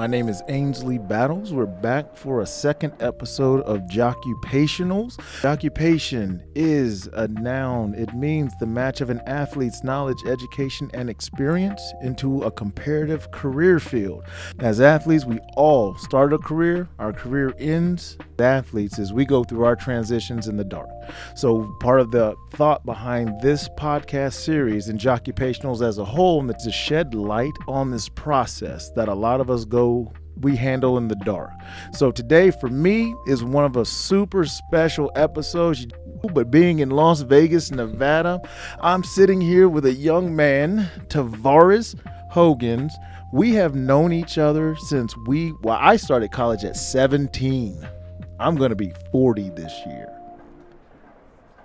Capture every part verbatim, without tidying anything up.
My name is Ainsley Battles. We're back for a second episode of Joccupationals. Occupation is a noun. It means the match of an athlete's knowledge, education, and experience into a comparative career field. As athletes, we all start a career. Our career ends. As athletes, as we go through our transitions in the dark. So part of the thought behind this podcast series and Joccupationals as a whole is to shed light on this process that a lot of us go we handle in the dark. So today for me is one of a super special episodes, but being in Las Vegas, Nevada, I'm sitting here with a young man, Tavarus Hogans. We have known each other since we well I started college at seventeen. I'm going to be forty this year.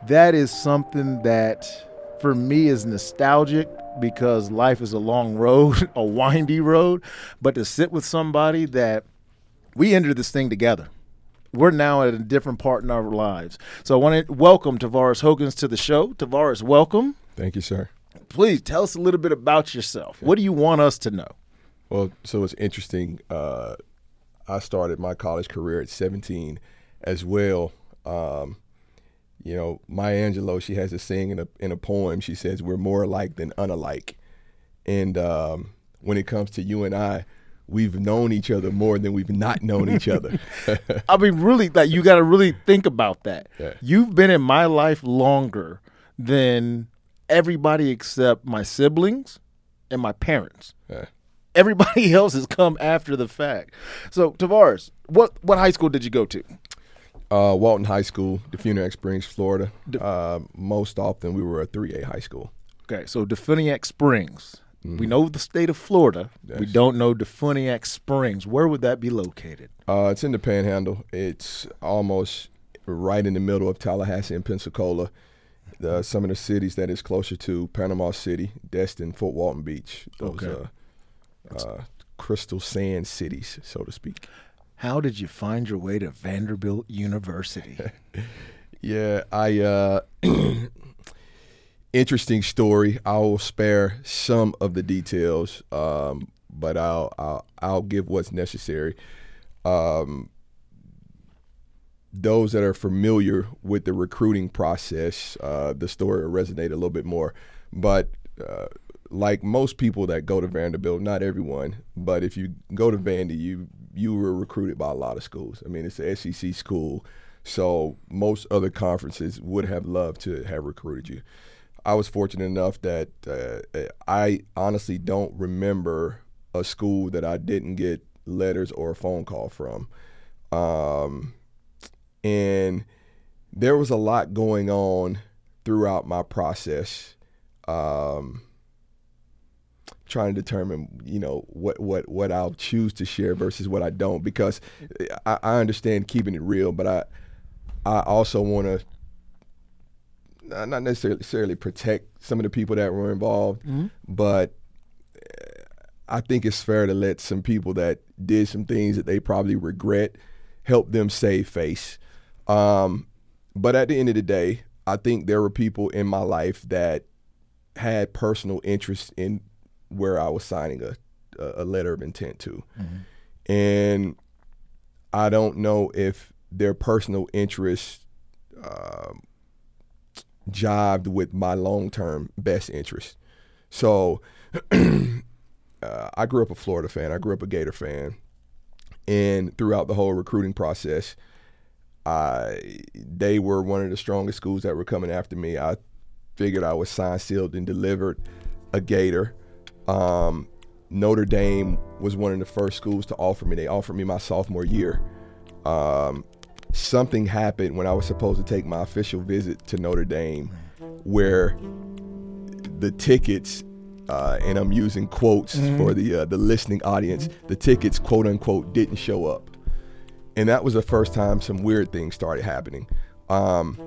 That is something that for me is nostalgic, because life is a long road, a windy road, but to sit with somebody that we entered this thing together. We're now at a different part in our lives. So I want to welcome Tavarus Hogans to the show. Tavarus, welcome. Thank you, sir. Please tell us a little bit about yourself. Yeah. What do you want us to know? Well, so it's interesting. Uh, I started my college career at seventeen as well. Um, You know, Maya Angelou, she has a saying in a, in a poem. She says, we're more alike than unalike. And um, when it comes to you and I, we've known each other more than we've not known each other. I mean, really, like, you got to really think about that. Yeah. You've been in my life longer than everybody except my siblings and my parents. Yeah. Everybody else has come after the fact. So, Tavarus, what, what high school did you go to? Uh, Walton High School, Defuniak Springs, Florida. Uh, most often we were a three A high school. Okay, so Defuniak Springs. Mm-hmm. We know the state of Florida. Yes. We don't know Defuniak Springs. Where would that be located? Uh, it's in the Panhandle. It's almost right in the middle of Tallahassee and Pensacola. The, some of the cities that is closer to: Panama City, Destin, Fort Walton Beach. Those okay. uh, uh, crystal sand cities, so to speak. How did you find your way to Vanderbilt University? yeah, I, uh, interesting story. I will spare some of the details, um, but I'll, I'll, I'll give what's necessary. Um, those that are familiar with the recruiting process, uh, the story will resonate a little bit more, but, uh, like most people that go to Vanderbilt, not everyone, but if you go to Vandy, you you were recruited by a lot of schools. I mean, it's an S E C school, so most other conferences would have loved to have recruited you. I was fortunate enough that uh, I honestly don't remember a school that I didn't get letters or a phone call from. Um, and there was a lot going on throughout my process. Um, trying to determine, you know, what, what, what I'll choose to share versus what I don't, because I, I understand keeping it real, but I I also want to not necessarily protect some of the people that were involved, mm-hmm. but I think it's fair to let some people that did some things that they probably regret, help them save face. Um, but at the end of the day, I think there were people in my life that had personal interest in where I was signing a a letter of intent to. Mm-hmm. And I don't know if their personal interests um, jived with my long-term best interest. So uh, I grew up a Florida fan. I grew up a Gator fan. And throughout the whole recruiting process, I they were one of the strongest schools that were coming after me. I figured I was signed, sealed, and delivered a Gator. Um, Notre Dame was one of the first schools to offer me. They offered me my sophomore year. Um, something happened when I was supposed to take my official visit to Notre Dame where the tickets, uh, and I'm using quotes mm-hmm. for the, uh, the listening audience, mm-hmm. the tickets, quote unquote, didn't show up. And that was the first time some weird things started happening. Um,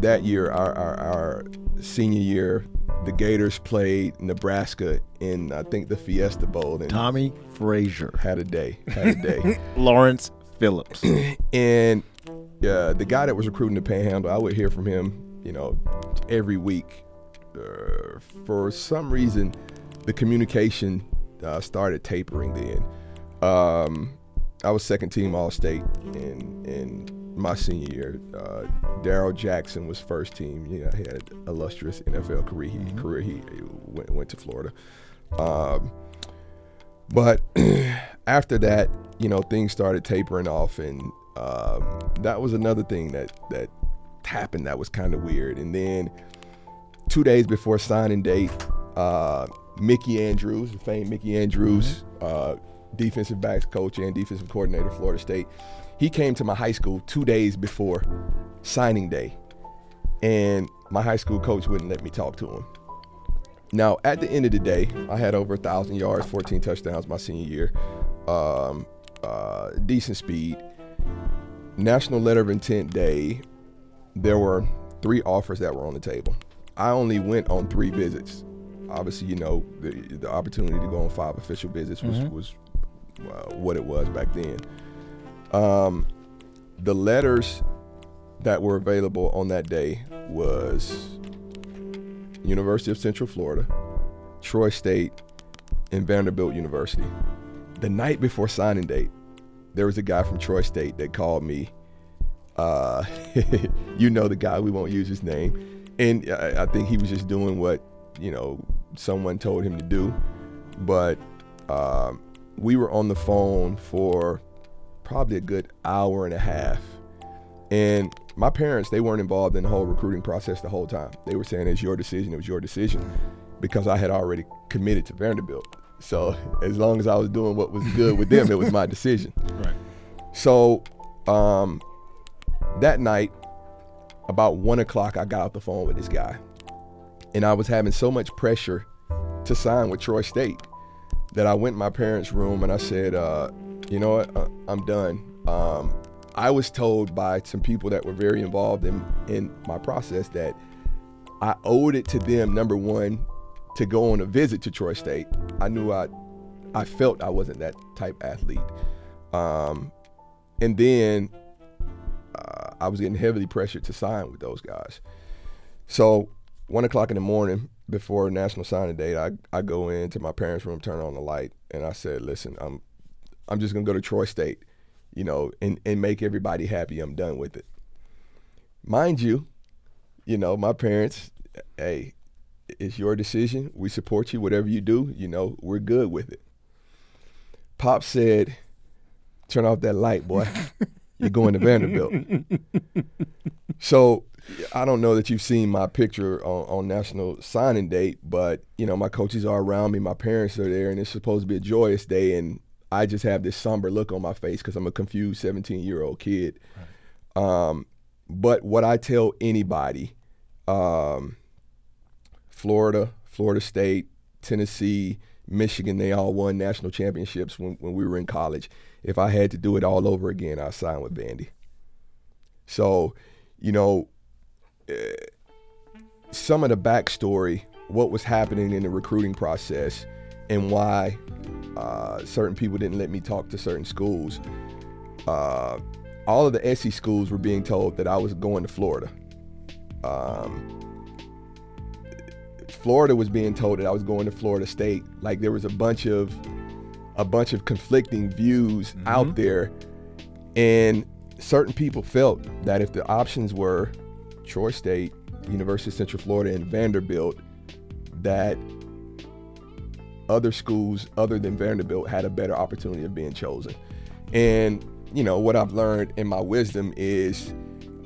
that year, our, our, our senior year, the Gators played Nebraska in, I think, the Fiesta Bowl. And Tommy Frazier. Had a day. Had a day. Lawrence Phillips. And uh, the guy that was recruiting the Panhandle, I would hear from him, you know, every week. Uh, for some reason, the communication uh, started tapering then. Um, I was second team All-State in in my senior year. Uh, Darryl Jackson was first team. You know, he had an illustrious N F L career. He, mm-hmm. career. he went went to Florida. Um, but after that, you know, things started tapering off, and um, that was another thing that that happened that was kind of weird. And then two days before signing date, uh, Mickey Andrews, the famed Mickey Andrews, mm-hmm. uh, defensive backs coach and defensive coordinator at Florida State, he came to my high school two days before signing day, and my high school coach wouldn't let me talk to him. Now, at the end of the day, I had over one thousand yards, fourteen touchdowns my senior year, um, uh, decent speed. National Letter of Intent Day, there were three offers that were on the table. I only went on three visits. Obviously, you know, the, the opportunity to go on five official visits was, mm-hmm. was uh, what it was back then. Um, the letters that were available on that day was University of Central Florida, Troy State, and Vanderbilt University. The night before signing date, there was a guy from Troy State that called me. Uh, you know the guy, we won't use his name. And I, I think he was just doing what, you know, someone told him to do. But um, we were on the phone for probably a good hour and a half. And my parents, they weren't involved in the whole recruiting process the whole time. They were saying, it's your decision, it was your decision, because I had already committed to Vanderbilt. So as long as I was doing what was good with them, it was my decision. Right. So um, that night, about one o'clock, I got off the phone with this guy. And I was having so much pressure to sign with Troy State that I went in my parents' room and I said, uh, you know what, I- I'm done. Um, I was told by some people that were very involved in, in my process that I owed it to them, number one, to go on a visit to Troy State. I knew I, I felt I wasn't that type athlete. Um, and then uh, I was getting heavily pressured to sign with those guys. So one o'clock in the morning before National Signing Day, I, I go into my parents' room, turn on the light, and I said, listen, I'm, I'm just gonna go to Troy State, you know, and, and make everybody happy. I'm done with it. Mind you, you know, my parents, hey, it's your decision. We support you. Whatever you do, you know, we're good with it. Pop said, turn off that light, boy. You're going to Vanderbilt. So I don't know that you've seen my picture on, on National Signing Day, but, you know, my coaches are around me. My parents are there, and it's supposed to be a joyous day, and I just have this somber look on my face because I'm a confused seventeen-year-old kid. Right. Um, but what I tell anybody, um, Florida, Florida State, Tennessee, Michigan, they all won national championships when, when we were in college. If I had to do it all over again, I'd sign with Vandy. So, you know, uh, some of the backstory, what was happening in the recruiting process and why Uh, certain people didn't let me talk to certain schools. Uh, all of the S E C schools were being told that I was going to Florida. Um, Florida was being told that I was going to Florida State. Like there was a bunch of a bunch of conflicting views mm-hmm. out there, and certain people felt that if the options were Troy State, University of Central Florida, and Vanderbilt, that other schools other than Vanderbilt had a better opportunity of being chosen. And, you know, what I've learned in my wisdom is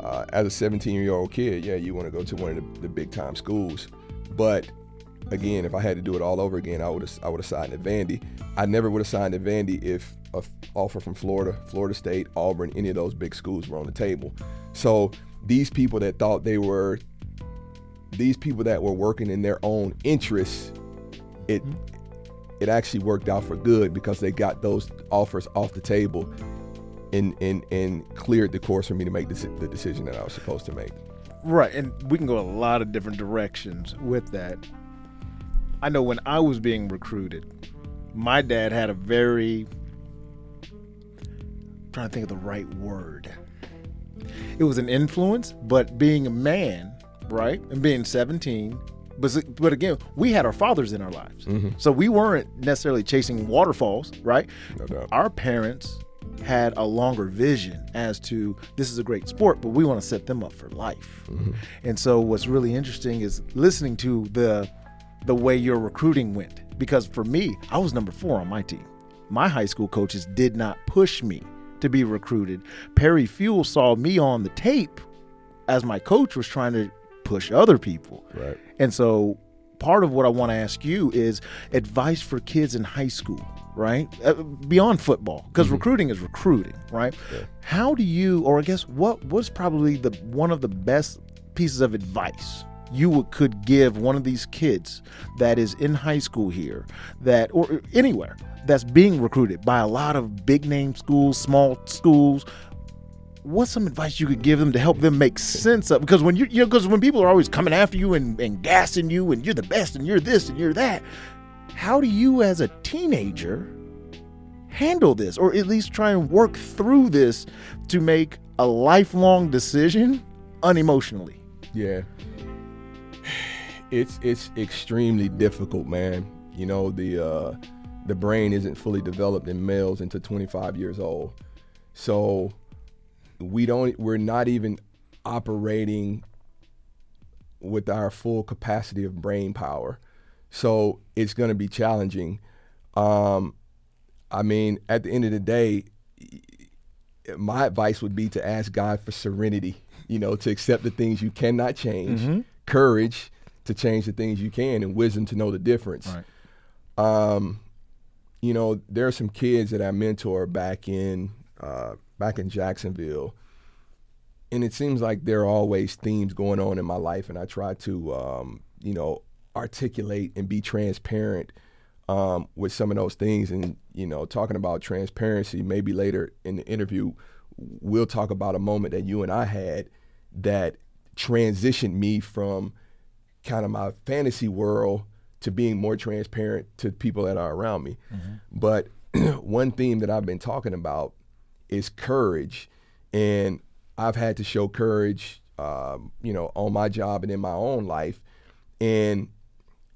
uh, as a seventeen-year-old kid, yeah, you want to go to one of the, the big-time schools. But, again, if I had to do it all over again, I would have I would have signed at Vandy. I never would have signed at Vandy if an offer from Florida, Florida State, Auburn, any of those big schools were on the table. So these people that thought they were – these people that were working in their own interests, it mm-hmm. – it actually worked out for good because they got those offers off the table and and, and cleared the course for me to make this, the decision that I was supposed to make. Right, and we can go a lot of different directions with that. I know when I was being recruited, my dad had a very, I'm trying to think of the right word. It was an influence, but being a man, right, and being seventeen, But, but again, we had our fathers in our lives. Mm-hmm. So we weren't necessarily chasing waterfalls, right? No doubt. Our parents had a longer vision as to this is a great sport, but we want to set them up for life. Mm-hmm. And so what's really interesting is listening to the the way your recruiting went. Because for me, I was number four on my team. My high school coaches did not push me to be recruited. Perry Fuel saw me on the tape as my coach was trying to push other people. Right. And so part of what I want to ask you is advice for kids in high school, right? Uh, beyond football, because mm-hmm. recruiting is recruiting, right? Yeah. How do you, or I guess what was probably the one of the best pieces of advice you would, could give one of these kids that is in high school here, that or anywhere, that's being recruited by a lot of big name schools, small schools? What's some advice you could give them to help them make sense of? Because when you, you know, because when people are always coming after you and, and gassing you and you're the best and you're this and you're that, how do you as a teenager handle this, or at least try and work through this to make a lifelong decision unemotionally? Yeah, it's it's extremely difficult, man. You know, the uh, the brain isn't fully developed in males until twenty-five years old, so. We don't, we're not even operating with our full capacity of brain power. So it's going to be challenging. Um, I mean, at the end of the day, my advice would be to ask God for serenity, you know, to accept the things you cannot change, mm-hmm. courage to change the things you can, and wisdom to know the difference. Right. Um, you know, there are some kids that I mentor back in, uh, back in Jacksonville, and it seems like there are always themes going on in my life, and I try to, um, you know, articulate and be transparent um, with some of those things. And, you know, talking about transparency, maybe later in the interview, we'll talk about a moment that you and I had that transitioned me from kind of my fantasy world to being more transparent to people that are around me. Mm-hmm. But one theme that I've been talking about is courage, and I've had to show courage, um, you know, on my job and in my own life, and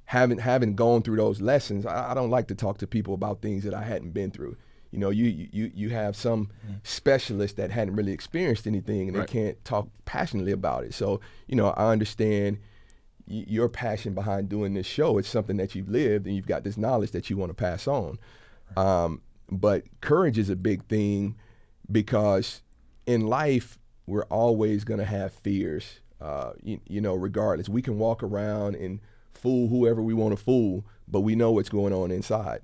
having having gone through those lessons, I, I don't like to talk to people about things that I hadn't been through. You know, you you you have some mm-hmm. specialists that hadn't really experienced anything, and right. they can't talk passionately about it. So, you know, I understand y- your passion behind doing this show. It's something that you've lived, and you've got this knowledge that you want to pass on. Right. Um, but courage is a big thing. Because in life, we're always going to have fears, uh, you, you know, regardless. We can walk around and fool whoever we want to fool, but we know what's going on inside.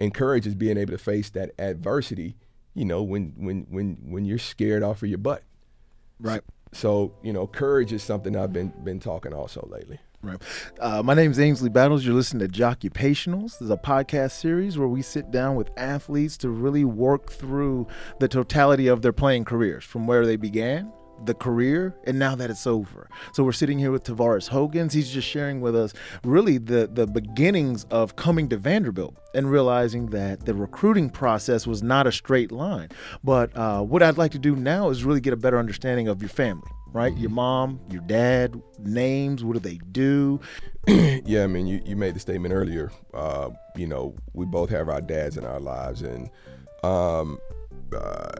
And courage is being able to face that adversity, you know, when when when, when you're scared off of your butt. Right. So, you know, courage is something I've been been talking also lately. Right. Uh, my name is Ainsley Battles. You're listening to Joccupationals. This is a podcast series where we sit down with athletes to really work through the totality of their playing careers, from where they began, the career, and now that it's over. So we're sitting here with Tavarus Hogans. He's just sharing with us really the, the beginnings of coming to Vanderbilt and realizing that the recruiting process was not a straight line. But uh, what I'd like to do now is really get a better understanding of your family, right? Mm-hmm. Your mom, your dad, names, what do they do? Yeah, I mean, you, you made the statement earlier. Uh, you know, we both have our dads in our lives. And um, uh,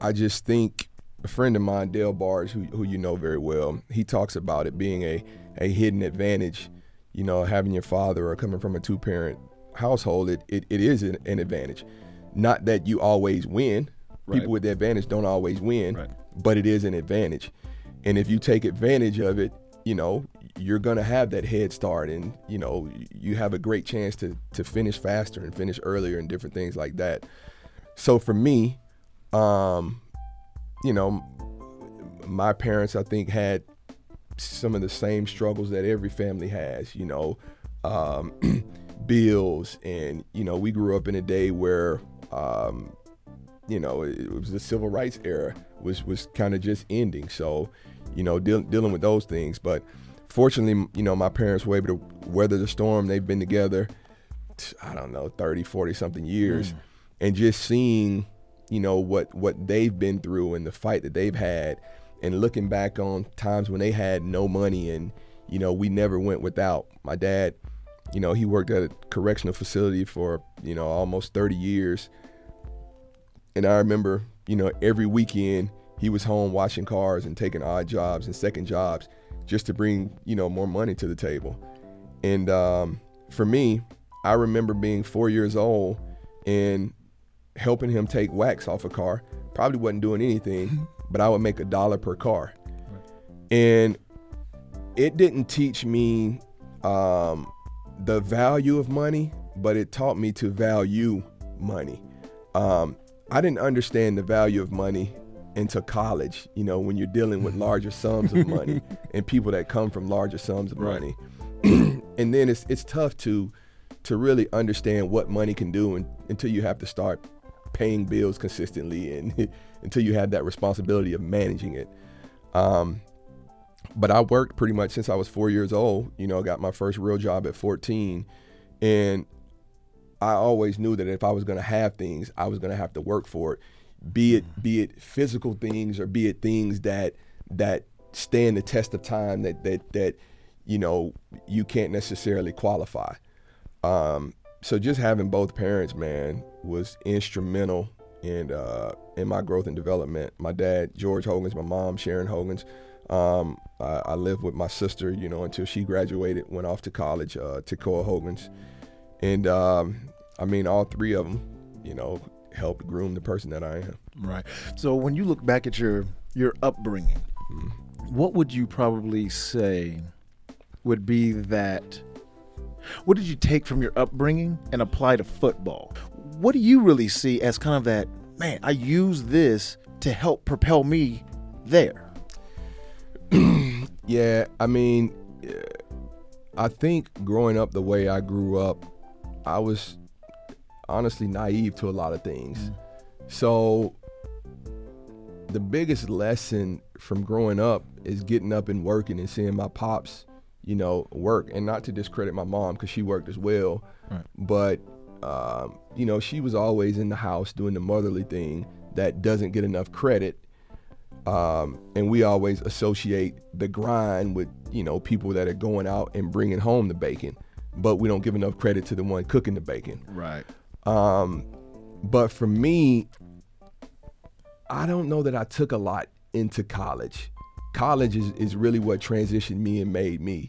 I just think, a friend of mine, Dale Barge, who, who you know very well, he talks about it being a, a hidden advantage, you know, having your father or coming from a two-parent household. It it, it is an, an advantage. Not that you always win. Right. People with the advantage don't always win, right. but it is an advantage. And if you take advantage of it, you know, you're going to have that head start, and, you know, you have a great chance to to finish faster and finish earlier and different things like that. So for me, um, you know, my parents, I think, had some of the same struggles that every family has, you know, um, bills. And, you know, we grew up in a day where, um, you know, it, it was the civil rights era was, was kind of just ending. So, you know, de- dealing with those things. But fortunately, you know, my parents were able to weather the storm. They've been together, I don't know, thirty, forty something years. Mm. And just seeing, you know, what what they've been through and the fight that they've had, and looking back on times when they had no money and, you know, we never went without. My dad, you know, he worked at a correctional facility for, you know, almost thirty years. And I remember, you know, every weekend he was home washing cars and taking odd jobs and second jobs just to bring, you know, more money to the table. And um, for me, I remember being four years old and helping him take wax off a car. Probably wasn't doing anything, but I would make a dollar per car. And it didn't teach me um, the value of money, but it taught me to value money. Um, I didn't understand the value of money into college, you know, when you're dealing with larger sums of money and people that come from larger sums of right. money. And then it's it's tough to to really understand what money can do and, until you have to start paying bills consistently and until you have that responsibility of managing it. Um, but I worked pretty much since I was four years old, you know, got my first real job at fourteen. And I always knew that if I was going to have things, I was going to have to work for it, be it be it physical things or be it things that that stand the test of time that that that, you know, you can't necessarily qualify. Um, so just having both parents, man, was instrumental in uh, in my growth and development. My dad, George Hogans, my mom, Sharon Hogans. Um, I, I lived with my sister, you know, until she graduated, went off to college, uh, Tacoa Hogans. And, um, I mean, all three of them, you know, helped groom the person that I am. Right. So when you look back at your, your upbringing, mm-hmm. what would you probably say would be that, what did you take from your upbringing and apply to football? What do you really see as kind of that, man, I use this to help propel me there? Yeah, I mean, I think growing up the way I grew up, I was honestly naive to a lot of things. Mm-hmm. So the biggest lesson from growing up is getting up and working and seeing my pops, you know, work. And not to discredit my mom, because she worked as well. Right. But, um, you know, she was always in the house doing the motherly thing that doesn't get enough credit. Um, and we always associate the grind with, you know, people that are going out and bringing home the bacon. But we don't give enough credit to the one cooking the bacon. Right. Um, but for me, I don't know that I took a lot into college. College is, is really what transitioned me and made me.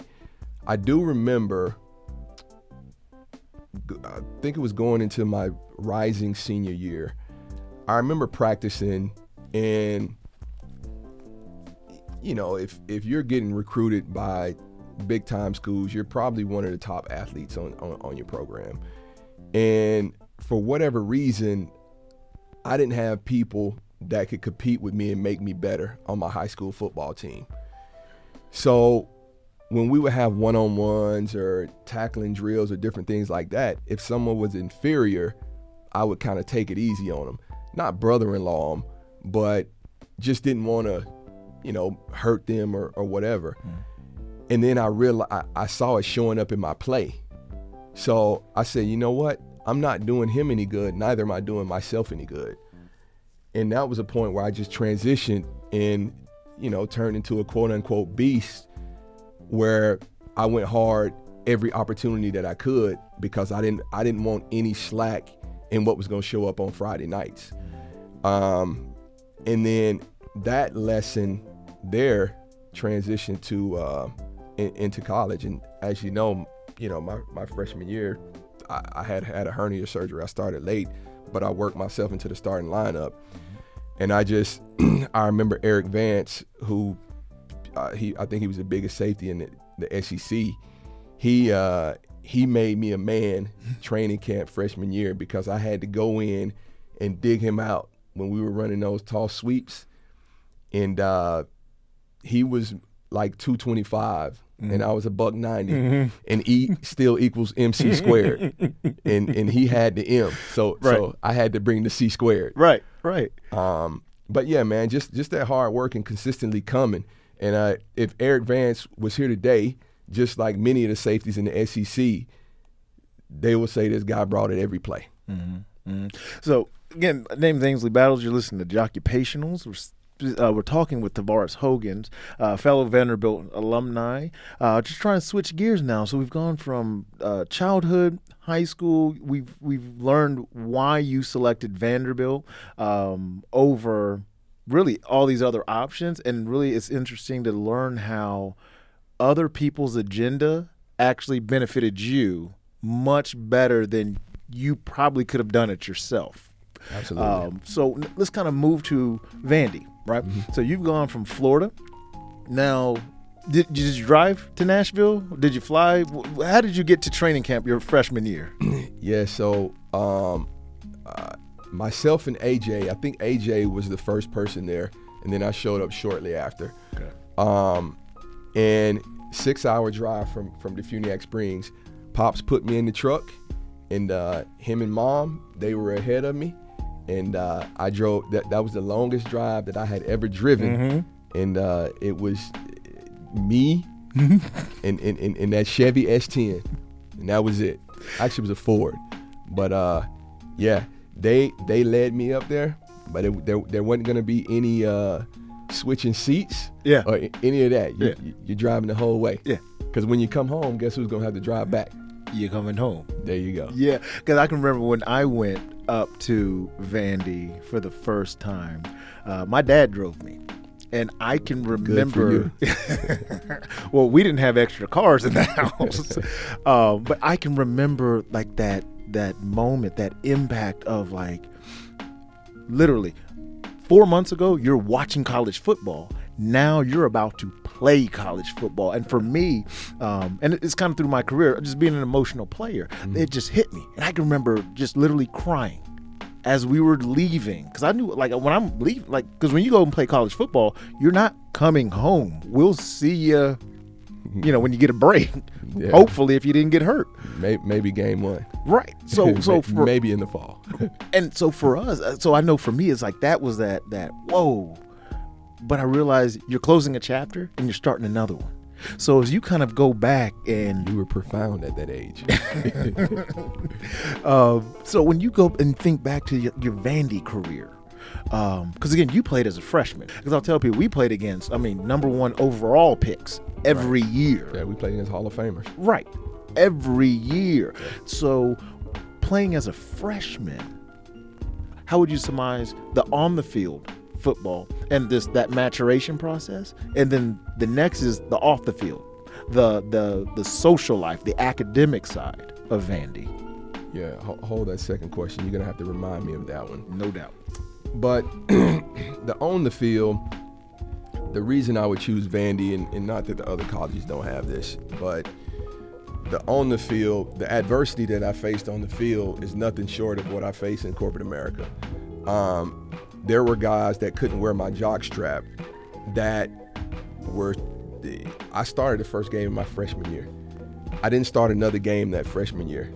I do remember, I think it was going into my rising senior year. I remember practicing, and, you know, if, if you're getting recruited by big time schools, you're probably one of the top athletes on, on, on your program. And for whatever reason, I didn't have people that could compete with me and make me better on my high school football team. So when we would have one-on-ones or tackling drills or different things like that, if someone was inferior, I would kind of take it easy on them. Not brother-in-law them, but just didn't want to, you know, hurt them or, or whatever. Mm. And then I realized, I, I saw it showing up in my play. So I said, you know what? I'm not doing him any good, neither am I doing myself any good. And that was a point where I just transitioned and, you know, turned into a quote unquote beast, where I went hard every opportunity that I could, because I didn't I didn't want any slack in what was going to show up on Friday nights. Um, and then that lesson there transitioned to uh, in, into college. And as you know, you know, my, my freshman year, I, I had had a hernia surgery. I started late, but I worked myself into the starting lineup. And I just, I remember Eric Vance, who uh, he, I think he was the biggest safety in the, the S E C. He, uh, he made me a man training camp freshman year, because I had to go in and dig him out when we were running those tall sweeps. And uh, he was like two twenty-five. Mm-hmm. And I was a buck ninety, mm-hmm. and E still equals M C squared, and and he had the M, so right. so I had to bring the C squared. Right, right. Um, but yeah, man, just just that hard work and consistently coming. And I, if Eric Vance was here today, just like many of the safeties in the S E C, they will say this guy brought it every play. Mm-hmm. Mm-hmm. So again, my name is Ainsley Battles. You're listening to Joccupationals. We're uh, we're talking with Tavarus Hogans, uh, fellow Vanderbilt alumni. Uh, just trying to switch gears now. So we've gone from uh, childhood, high school. We've we've learned why you selected Vanderbilt um, over really all these other options, and really it's interesting to learn how other people's agenda actually benefited you much better than you probably could have done it yourself. Absolutely. Um, so let's kind of move to Vandy, right? Mm-hmm. So you've gone from Florida. Now, did, did you drive to Nashville? Did you fly? How did you get to training camp your freshman year? yeah, so um, uh, myself and A J, I think A J was the first person there, and then I showed up shortly after. Okay. Um, and six-hour drive from, from Defuniak Springs, Pops put me in the truck, and uh, him and Mom, they were ahead of me. And uh, I drove, that, that was the longest drive that I had ever driven. Mm-hmm. And uh, it was me and, and, and, and that Chevy S ten. And that was it. Actually, it was a Ford. But uh, yeah, they they led me up there, but it, there, there wasn't going to be any uh, switching seats yeah. or any of that. You, yeah. you, you're driving the whole way. Yeah. Because when you come home, guess who's going to have to drive back? You're coming home. There you go. Yeah, because I can remember when I went up to Vandy for the first time, uh, my dad drove me. And I can remember, well, we didn't have extra cars in the house, uh, but I can remember like that that moment, that impact of like, literally, four months ago, you're watching college football. Now you're about to play college football. And for me, um, and it's kind of through my career, just being an emotional player, mm-hmm. it just hit me. And I can remember just literally crying as we were leaving. Because I knew, like, when I'm leaving, like, because when you go and play college football, you're not coming home. We'll see you, you know, when you get a break. Yeah. Hopefully, if you didn't get hurt. Maybe, maybe game one. Right. So, so for, maybe in the fall. And so for us, so I know for me, it's like that was that, that, whoa. But I realized you're closing a chapter and you're starting another one. So as you kind of go back and... You were profound at that age. um, so when you go and think back to your, your Vandy career, because um, again, you played as a freshman. Because I'll tell people, we played against, I mean, number one overall picks every right. year. Yeah, we played against Hall of Famers. Right. Every year. Yeah. So playing as a freshman, how would you surmise the on-the-field football and this that maturation process, and then the next is the off the field, the the the social life, the academic side of Vandy? Yeah, hold that second question. You're gonna have to remind me of that one. No doubt. But the on the field, the reason I would choose Vandy, and, and not that the other colleges don't have this, but the on the field, the adversity that I faced on the field is nothing short of what I face in corporate America. Um, There were guys that couldn't wear my jock strap that were, I started the first game of my freshman year. I didn't start another game that freshman year.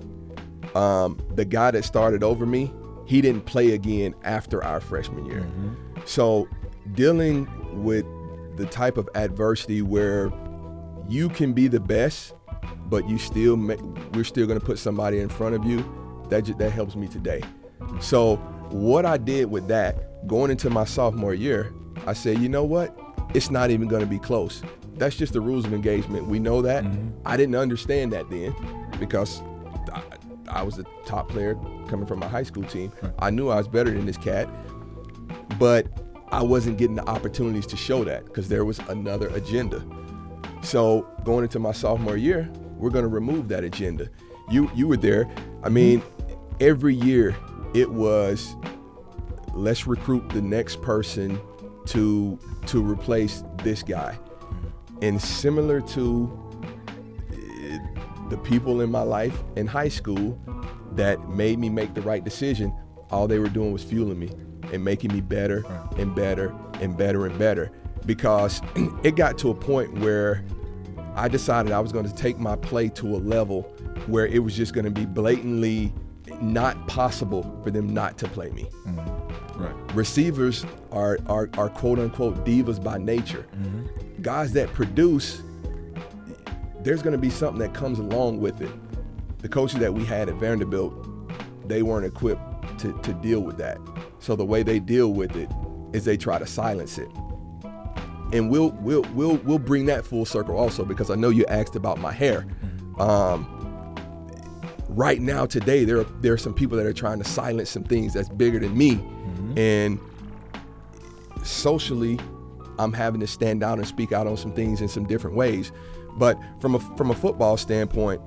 Um, the guy that started over me, he didn't play again after our freshman year. Mm-hmm. So dealing with the type of adversity where you can be the best, but you still, may, we're still gonna put somebody in front of you, that just, that helps me today. So what I did with that, going into my sophomore year, I said, you know what? It's not even going to be close. That's just the rules of engagement. We know that. Mm-hmm. I didn't understand that then because I, I was the top player coming from my high school team. Right. I knew I was better than this cat, but I wasn't getting the opportunities to show that because there was another agenda. So going into my sophomore year, we're going to remove that agenda. You, you were there. I mean, every year it was... let's recruit the next person to to replace this guy. And similar to the people in my life in high school that made me make the right decision, all they were doing was fueling me and making me better and better and better and better. Because it got to a point where I decided I was going to take my play to a level where it was just going to be blatantly not possible for them not to play me. Mm-hmm. Right. Receivers are, are are quote unquote divas by nature. Mm-hmm. Guys that produce, there's going to be something that comes along with it. The coaches that we had at Vanderbilt, they weren't equipped to, to deal with that. So the way they deal with it is they try to silence it. And we'll we'll we'll we'll bring that full circle also, because I know you asked about my hair. Um, right now, today, there are, there are some people that are trying to silence some things that's bigger than me. Mm-hmm. And socially, I'm having to stand out and speak out on some things in some different ways. But from a from a football standpoint,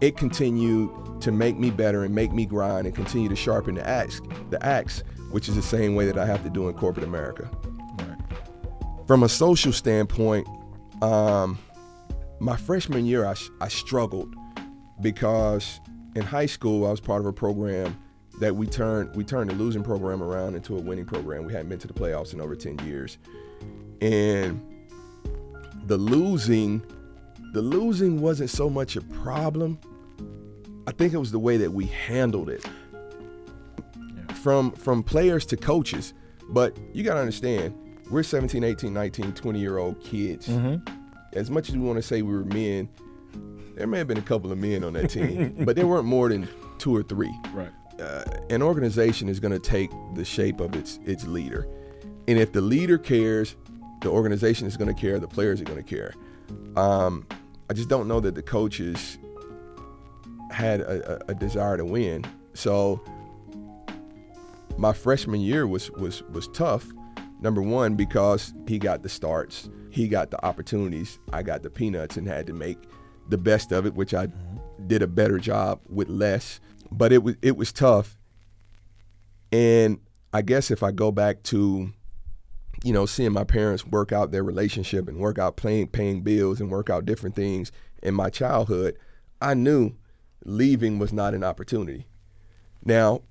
it continued to make me better and make me grind and continue to sharpen the axe, the axe, which is the same way that I have to do in corporate America. Right. From a social standpoint, um, my freshman year, I, I struggled because in high school, I was part of a program that we turned we turned a losing program around into a winning program. We hadn't been to the playoffs in over ten years. And the losing, the losing wasn't so much a problem. I think it was the way that we handled it. Yeah. From from players to coaches. But you got to understand, we're seventeen, eighteen, nineteen, twenty-year-old kids. Mm-hmm. As much as we want to say we were men, there may have been a couple of men on that team, but there weren't more than two or three. Right. Uh, an organization is going to take the shape of its its leader. And if the leader cares, the organization is going to care, the players are going to care. Um, I just don't know that the coaches had a, a, a desire to win. So my freshman year was was was tough, number one, because he got the starts, he got the opportunities, I got the peanuts and had to make the best of it, which I did a better job with less. But it was it was tough. And I guess if I go back to, you know, seeing my parents work out their relationship and work out paying, paying bills and work out different things in my childhood, I knew leaving was not an opportunity. Now,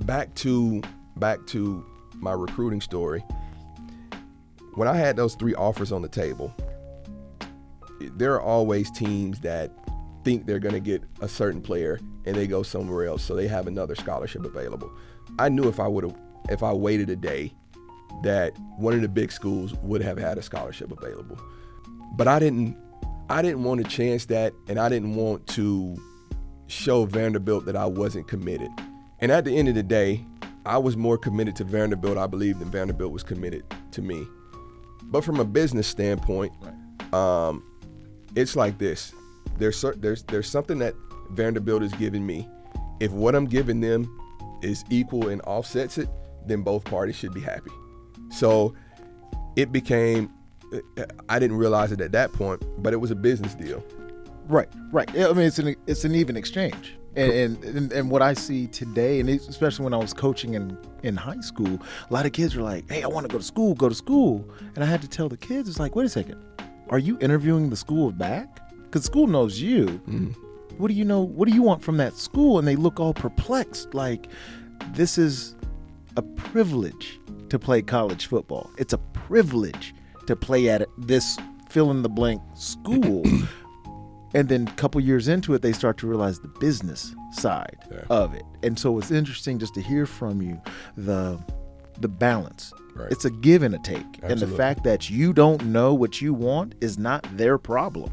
back to back to my recruiting story. When I had those three offers on the table, there are always teams that think they're going to get a certain player and they go somewhere else, so they have another scholarship available. I knew if I would have, if I waited a day, that one of the big schools would have had a scholarship available. But I didn't, I didn't want to chance that, and I didn't want to show Vanderbilt that I wasn't committed. And at the end of the day, I was more committed to Vanderbilt, I believe, than Vanderbilt was committed to me. But from a business standpoint, um, it's like this. There's there's there's something that Vanderbilt is giving me. If what I'm giving them is equal and offsets it, then both parties should be happy. So it became, I didn't realize it at that point, but it was a business deal. Right, right. I mean, it's an it's an even exchange. And, and and what I see today, and especially when I was coaching in, in high school, a lot of kids were like, hey, I want to go to school, go to school. And I had to tell the kids, it's like, wait a second, are you interviewing the school back? Because school knows you. Mm-hmm. What do you know? What do you want from that school? And they look all perplexed, like this is a privilege to play college football. It's a privilege to play at this fill-in-the-blank school. And then a couple years into it, they start to realize the business side yeah. of it. And so it's interesting just to hear from you the the balance. Right. It's a give and a take. Absolutely. And the fact that you don't know what you want is not their problem.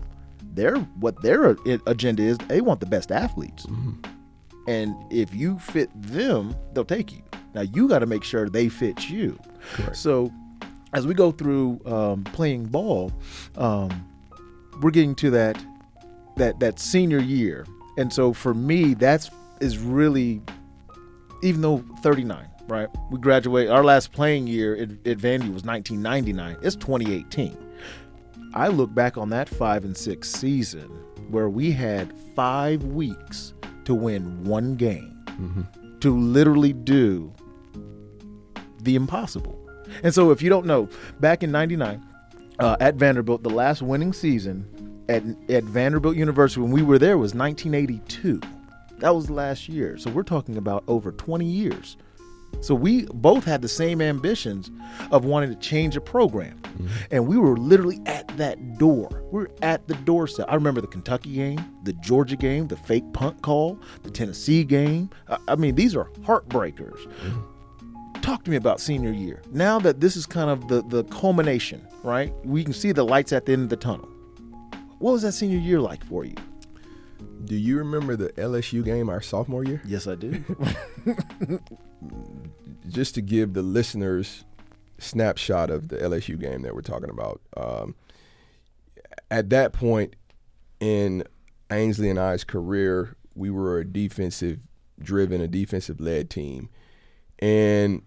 Their what their agenda is, they want the best athletes. Mm-hmm. And if you fit them, they'll take you. Now, you got to make sure they fit you. Correct. So as we go through um, playing ball, um, we're getting to that that that senior year. And so for me, that's is really, even though thirty-nine, right? We graduate. Our last playing year at, at Vandy was nineteen ninety-nine. It's twenty eighteen. I look back on that five and six season where we had five weeks to win one game, mm-hmm. to literally do the impossible. And so if you don't know, back in ninety-nine uh, at Vanderbilt, the last winning season at at Vanderbilt University when we were there was nineteen eighty-two. That was last year. So we're talking about over twenty years. So we both had the same ambitions of wanting to change a program. Mm-hmm. And we were literally at that door. We're at the doorstep. I remember the Kentucky game, the Georgia game, the fake punt call, the Tennessee game. I mean, these are heartbreakers. Mm-hmm. Talk to me about senior year. Now that this is kind of the, the culmination, right? We can see the lights at the end of the tunnel. What was that senior year like for you? Do you remember the L S U game our sophomore year? Yes, I do. Just to give the listeners snapshot of the L S U game that we're talking about. Um, at that point in Ainsley and I's career, we were a defensive-driven, a defensive-led team. And,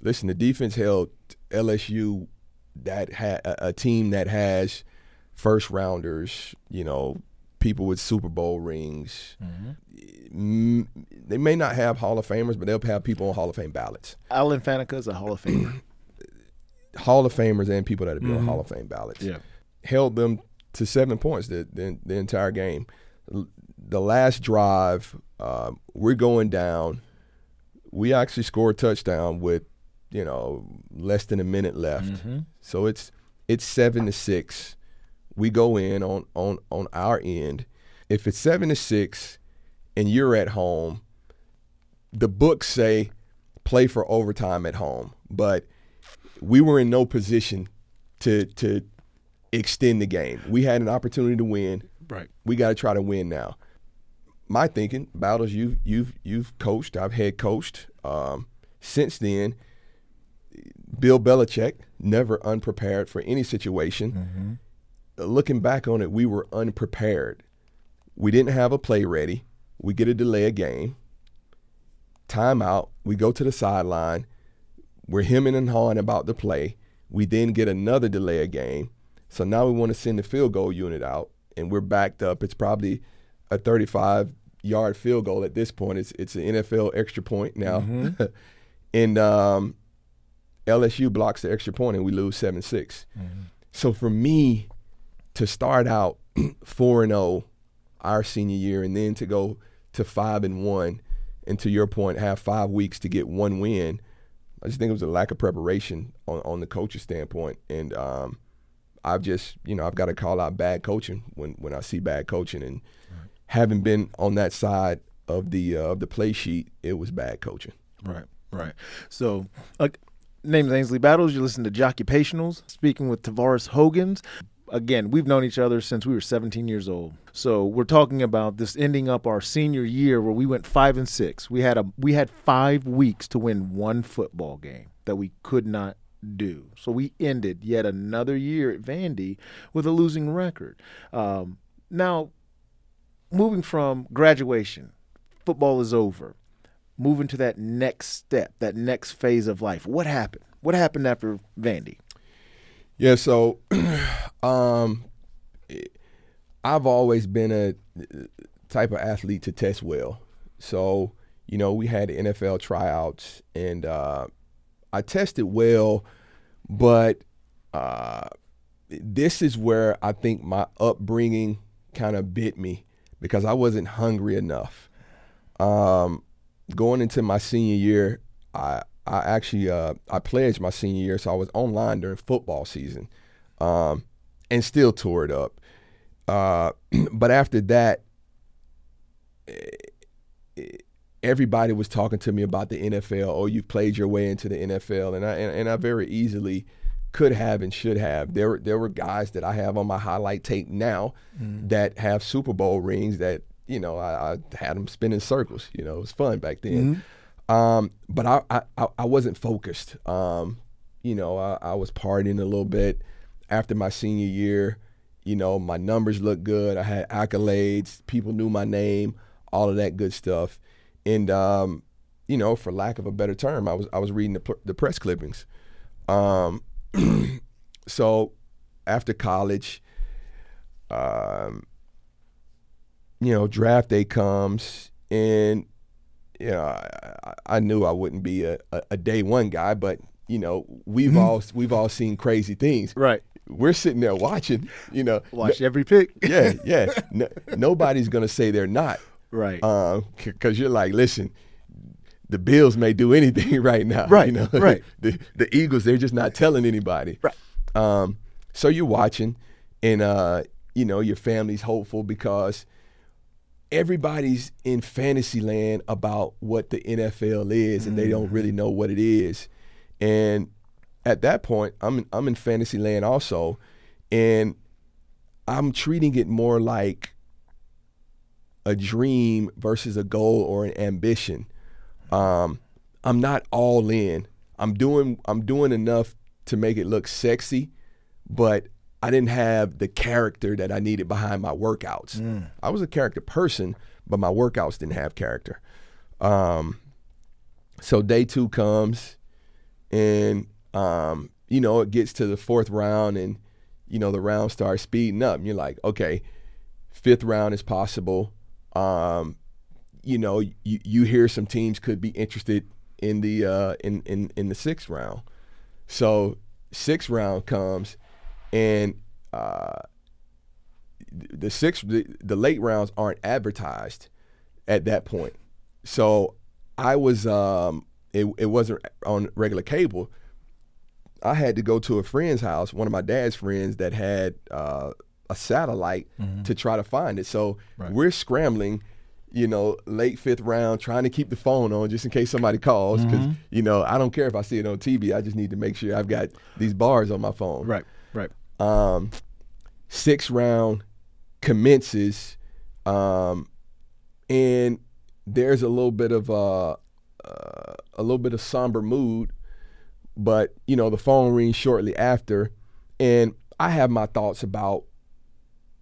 listen, the defense held L S U, that ha- a team that has first-rounders, you know, people with Super Bowl rings. Mm-hmm. They may not have Hall of Famers, but they'll have people on Hall of Fame ballots. Al Infantica is a Hall of Famer. Hall of Famers and people that have been mm-hmm. on Hall of Fame ballots. Yeah. Held them to seven points the, the, the entire game. The last drive, um, we're going down. We actually score a touchdown with, you know, less than a minute left. Mm-hmm. So it's it's seven to six. We go in on, on, on our end. If it's seven to six and you're at home, the books say play for overtime at home. But we were in no position to to extend the game. We had an opportunity to win. Right. We got to try to win now. My thinking, Battles, you've you've you've coached. I've head coached. Um, since then, Bill Belichick, never unprepared for any situation. Mm-hmm. Looking back on it, we were unprepared. We didn't have a play ready. We get a delay of game. Timeout. We go to the sideline. We're hemming and hawing about the play. We then get another delay of game. So now we want to send the field goal unit out, and we're backed up. It's probably a thirty-five-yard field goal at this point. It's it's an N F L extra point now. Mm-hmm. And um, L S U blocks the extra point, and we lose seven six. Mm-hmm. So for me, to start out four and oh our senior year and then to go to five and one and, to your point, have five weeks to get one win, I just think it was a lack of preparation on, on the coach's standpoint. And um, I've just, you know, I've got to call out bad coaching when, when I see bad coaching. And right. having been on that side of the uh, of the play sheet, it was bad coaching. Right, right. So, uh, name's Ainsley Battles. You listen to Joccupationals, speaking with Tavarus Hogans. Again, we've known each other since we were seventeen years old. So we're talking about this ending up our senior year where we went five and six. We had a we had five weeks to win one football game that we could not do. So we ended yet another year at Vandy with a losing record. Um, now, moving from graduation, football is over. Moving to that next step, that next phase of life. What happened? What happened after Vandy? Yeah, so um, I've always been a type of athlete to test well. So, you know, we had N F L tryouts, and uh, I tested well, but uh, this is where I think my upbringing kind of bit me because I wasn't hungry enough. Um, going into my senior year, I – I actually uh, I pledged my senior year, so I was online during football season, um, and still tore it up. Uh, but after that, everybody was talking to me about the N F L. Oh, you've played your way into the N F L, and I and, and I very easily could have and should have. There there were guys that I have on my highlight tape now mm. that have Super Bowl rings that you know I, I had them spinning circles. You know, it was fun back then. Mm. Um, but I, I, I wasn't focused. Um, you know, I, I was partying a little bit after my senior year. You know, my numbers looked good. I had accolades. People knew my name, all of that good stuff. And, um, you know, for lack of a better term, I was I was reading the, the press clippings. Um, so after college, um, you know, draft day comes and, you know, I, I knew I wouldn't be a, a, a day one guy, but you know, we've mm-hmm. all we've all seen crazy things. Right. We're sitting there watching. You know, watch no, every pick. Yeah, yeah. No, nobody's gonna say they're not. Right. Um, because you're like, listen, the Bills may do anything right now. Right. You know? Right. the the Eagles, they're just not telling anybody. Right. Um. So you're watching, and uh, you know, your family's hopeful because everybody's in fantasy land about what the N F L is, and they don't really know what it is. And at that point, I'm in, I'm in fantasy land also, and I'm treating it more like a dream versus a goal or an ambition. Um, I'm not all in. I'm doing I'm doing enough to make it look sexy, but I didn't have the character that I needed behind my workouts. Mm. I was a character person, but my workouts didn't have character. Um, so day two comes, and um, you know, it gets to the fourth round, and you know, the round starts speeding up, and you're like, okay, fifth round is possible. Um, you know, you, you hear some teams could be interested in the uh, in, in in the sixth round. So sixth round comes, and uh, the sixth the, the late rounds aren't advertised at that point. So I was um, it it wasn't on regular cable. I had to go to a friend's house, one of my dad's friends that had uh, a satellite mm-hmm. to try to find it. So right. we're scrambling, you know, late fifth round, trying to keep the phone on just in case somebody calls. Because, mm-hmm. you know, I don't care if I see it on T V. I just need to make sure I've got these bars on my phone. Right, right. Um, sixth round commences, um, and there's a little bit of uh, uh, a little bit of somber mood. But, you know, the phone rings shortly after, and I have my thoughts about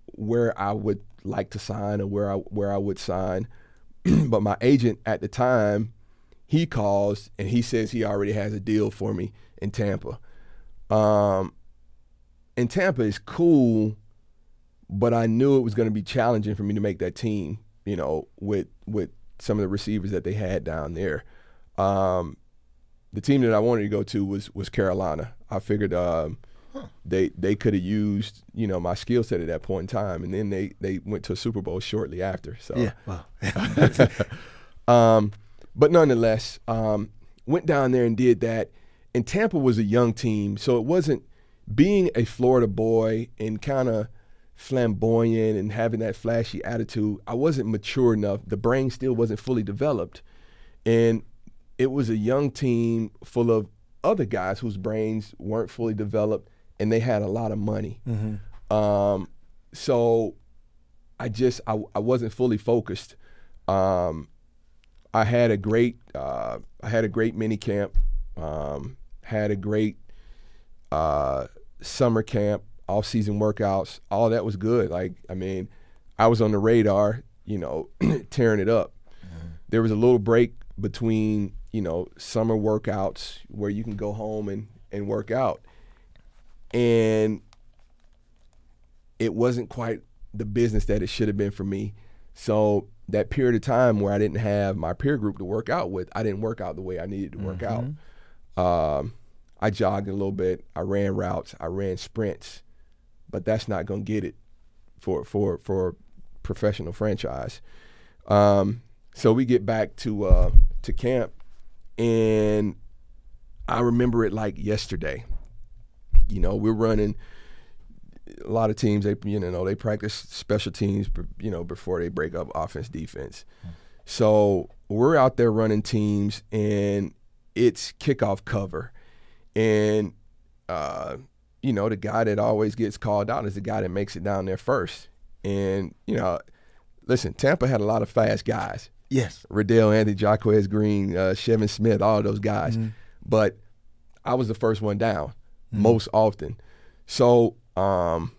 where I would like to sign or where I where I would sign. But my agent at the time, he calls, and he says he already has a deal for me in Tampa. Um, and Tampa is cool, but I knew it was going to be challenging for me to make that team, you know, with with some of the receivers that they had down there. Um The team that I wanted to go to was was Carolina. I figured um, huh. they they could have used, you know, my skill set at that point in time, and then they they went to a Super Bowl shortly after. So yeah, wow. um, but nonetheless, um, went down there and did that. And Tampa was a young team, so it wasn't being a Florida boy and kind of flamboyant and having that flashy attitude. I wasn't mature enough. The brain still wasn't fully developed, and it was a young team full of other guys whose brains weren't fully developed, and they had a lot of money. Mm-hmm. Um, so I just I, I wasn't fully focused. Um, I had a great uh, I had a great mini camp, um, had a great uh, summer camp, off season workouts. All that was good. Like I mean, I was on the radar, you know, tearing it up. Mm-hmm. There was a little break between, you know, summer workouts where you can go home and, and work out. And it wasn't quite the business that it should have been for me. So that period of time where I didn't have my peer group to work out with, I didn't work out the way I needed to work mm-hmm. out. Um, I jogged a little bit. I ran routes. I ran sprints. But that's not going to get it for, for, for a professional franchise. Um, so we get back to uh, to camp, and I remember it like yesterday. You know, we're running a lot of teams. They, you know, they practice special teams, you know, before they break up offense, defense. So we're out there running teams, and it's kickoff cover. And, uh, you know, the guy that always gets called out is the guy that makes it down there first. And, you know, listen, Tampa had a lot of fast guys. Yes. Riddell, Anthony, Jacquez Green, uh, Shevin Smith, all of those guys. Mm-hmm. But I was the first one down mm-hmm. most often. So, um,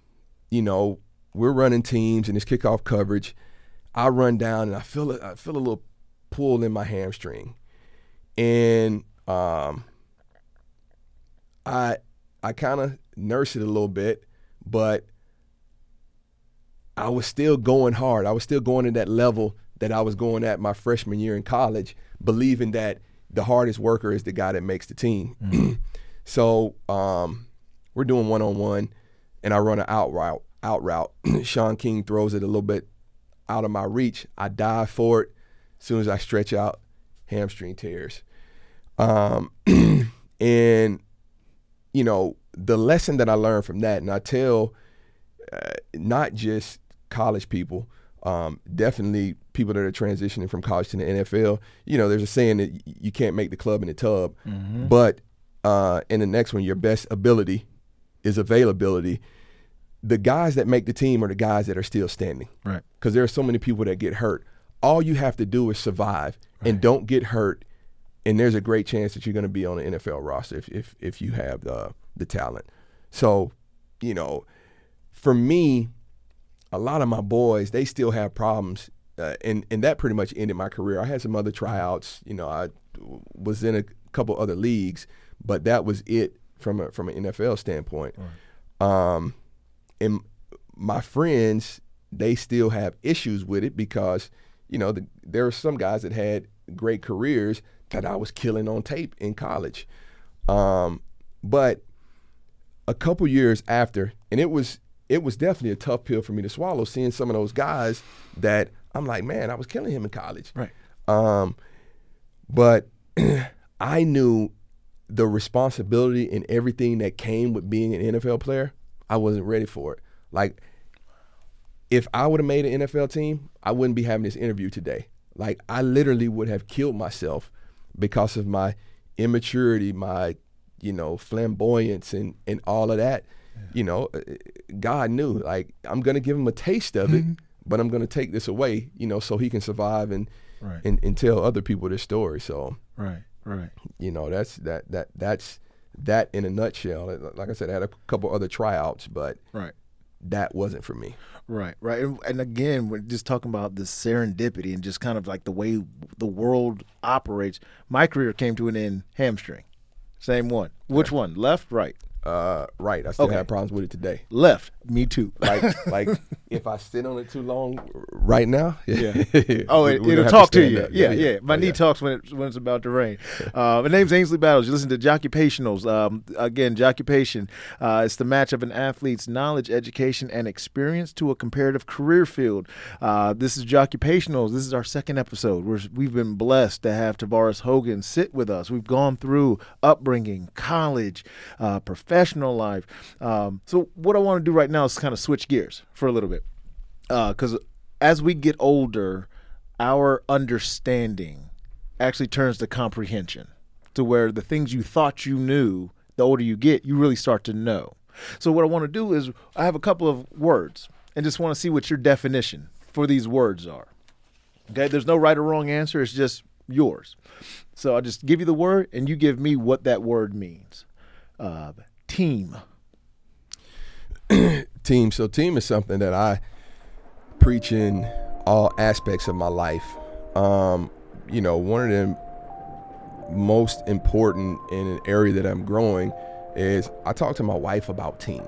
you know, we're running teams and it's kickoff coverage. I run down and I feel a, I feel a little pull in my hamstring. And um, I I kind of nurse it a little bit, but I was still going hard. I was still going to that level that I was going at my freshman year in college, believing that the hardest worker is the guy that makes the team. Mm-hmm. So um, we're doing one-on-one, and I run an out route. Out route. Sean King throws it a little bit out of my reach. I dive for it. As soon as I stretch out, hamstring tears. Um, and, you know, the lesson that I learned from that, and I tell uh, not just college people, Um, definitely people that are transitioning from college to the N F L, you know, there's a saying that you can't make the club in the tub, mm-hmm. but uh, in the next one, your best ability is availability. The guys that make the team are the guys that are still standing. Right. Because there are so many people that get hurt. All you have to do is survive right. and don't get hurt and there's a great chance that you're going to be on an N F L roster if if, if you have the, the talent. So, you know, for me, a lot of my boys, they still have problems, uh, and, and that pretty much ended my career. I had some other tryouts. You know, I was in a couple other leagues, but that was it from a, from an N F L standpoint. Right. Um, and my friends, they still have issues with it because, you know, the, there are some guys that had great careers that I was killing on tape in college. Um, but a couple years after, and it was it was definitely a tough pill for me to swallow, seeing some of those guys that I'm like, man, I was killing him in college. Right. Um, but I knew the responsibility and everything that came with being an N F L player, I wasn't ready for it. Like, if I would have made an N F L team, I wouldn't be having this interview today. Like, I literally would have killed myself because of my immaturity, my, you know, flamboyance and, and all of that. Yeah. You know, God knew, like, I'm going to give him a taste of it, mm-hmm. but I'm going to take this away, you know, so he can survive and, right. and and tell other people this story. So, right, right. You know, that's that that that's that in a nutshell. Like I said, I had a couple other tryouts, but right. that wasn't for me. Right, right. And again, we're just talking about the serendipity and just kind of like the way the world operates. My career came to an end hamstring. Same one. Which right. one? Left, right? Uh, right. I still okay. have problems with it today. Left. Me too. Like, like if I sit on it too long right now. Yeah. Oh, it, it'll talk to, to you. Yeah, yeah, yeah. My oh, knee yeah. talks when, it, when it's about to rain. Uh, my name's Ainsley Battles. You listen to Joccupationals. Um, again, Joccupation. Uh, it's the match of an athlete's knowledge, education, and experience to a comparative career field. Uh, this is Joccupationals. This is our second episode. We're, we've been blessed to have Tavarus Hogan sit with us. We've gone through upbringing, college, uh, professional. Professional life. Um, so what I want to do right now is kind of switch gears for a little bit, because uh, as we get older, our understanding actually turns to comprehension, to where the things you thought you knew, the older you get, you really start to know. So what I want to do is I have a couple of words and just want to see what your definition for these words are. Okay, there's no right or wrong answer. It's just yours. So I'll just give you the word and you give me what that word means. Uh, Team. team. So team is something that I preach in all aspects of my life. Um, you know, one of the most important in an area that I'm growing is I talk to my wife about team.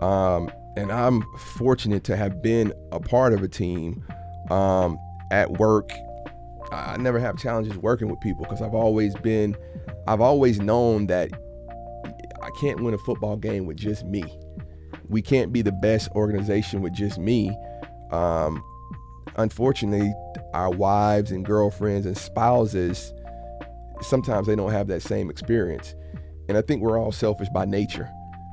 Um, and I'm fortunate to have been a part of a team um, at work. I never have challenges working with people because I've always been, I've always known that I can't win a football game with just me. We can't be the best organization with just me. Um, unfortunately, our wives and girlfriends and spouses, sometimes they don't have that same experience. And I think we're all selfish by nature.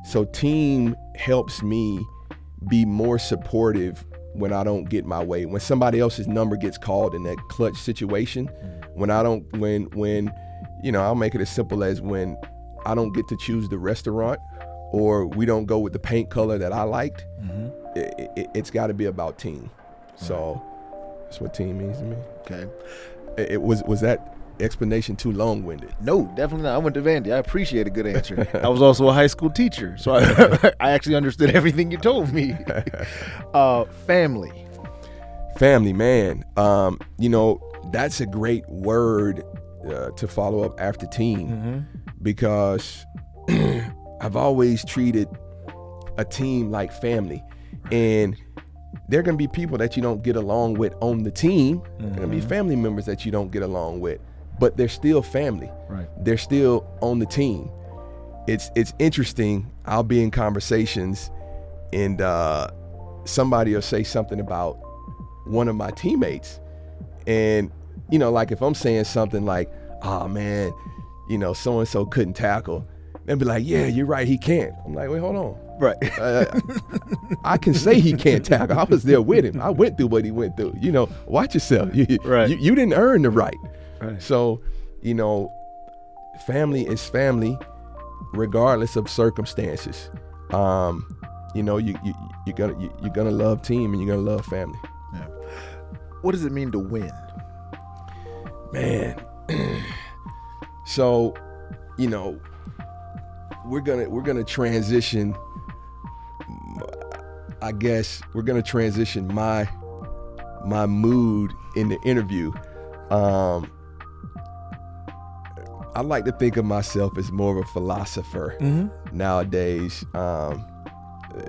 So team helps me be more supportive when I don't get my way. When somebody else's number gets called in that clutch situation, when I don't, when, when, you know, I'll make it as simple as when I don't get to choose the restaurant, or we don't go with the paint color that I liked. Mm-hmm. It, it, it's got to be about team. Right. So that's what team means to me. Okay. It, it was was that explanation too long-winded? No, definitely not. I went to Vandy. I appreciate a good answer. I was also a high school teacher, so I, I actually understood everything you told me. uh, family. Family, man. Um, you know, that's a great word uh, to follow up after team. Mm-hmm. Because I've always treated a team like family. Right. And there are going to be people that you don't get along with on the team. Mm-hmm. There are going to be family members that you don't get along with, but they're still family. Right. They're still on the team. It's it's interesting. I'll be in conversations and uh, somebody will say something about one of my teammates. And, you know, like if I'm saying something like, oh, man, you know, so-and-so couldn't tackle. They'd be like, yeah, you're right, he can't. I'm like, wait, hold on. Right. Uh, I can say he can't tackle. I was there with him. I went through what he went through. You know, watch yourself. You, right. you, you didn't earn the right. right. So, you know, family is family regardless of circumstances. Um, you know, you, you, you're gonna, you, you're gonna love team and you're gonna love family. Yeah. What does it mean to win? Man. So, you know, we're gonna we're gonna transition. I guess we're gonna transition my my mood in the interview. Um, I like to think of myself as more of a philosopher mm-hmm. nowadays. Um,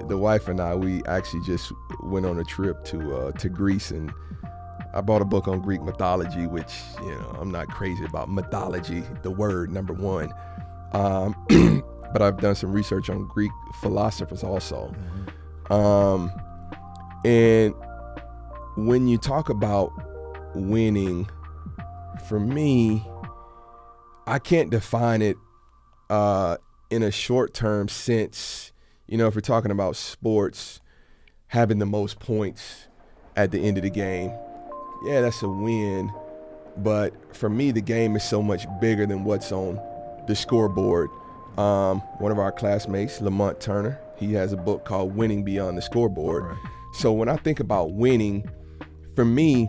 the wife and I, we actually just went on a trip to uh, to Greece, and I bought a book on Greek mythology, which, you know, I'm not crazy about mythology, the word, number one. Um, but I've done some research on Greek philosophers also. Mm-hmm. Um, and when you talk about winning, for me, I can't define it uh, in a short-term sense. You know, if we're talking about sports, having the most points at the end of the game, yeah, that's a win. But for me, the game is so much bigger than what's on the scoreboard. Um, one of our classmates, Lamont Turner, he has a book called Winning Beyond the Scoreboard. Right. So when I think about winning, for me,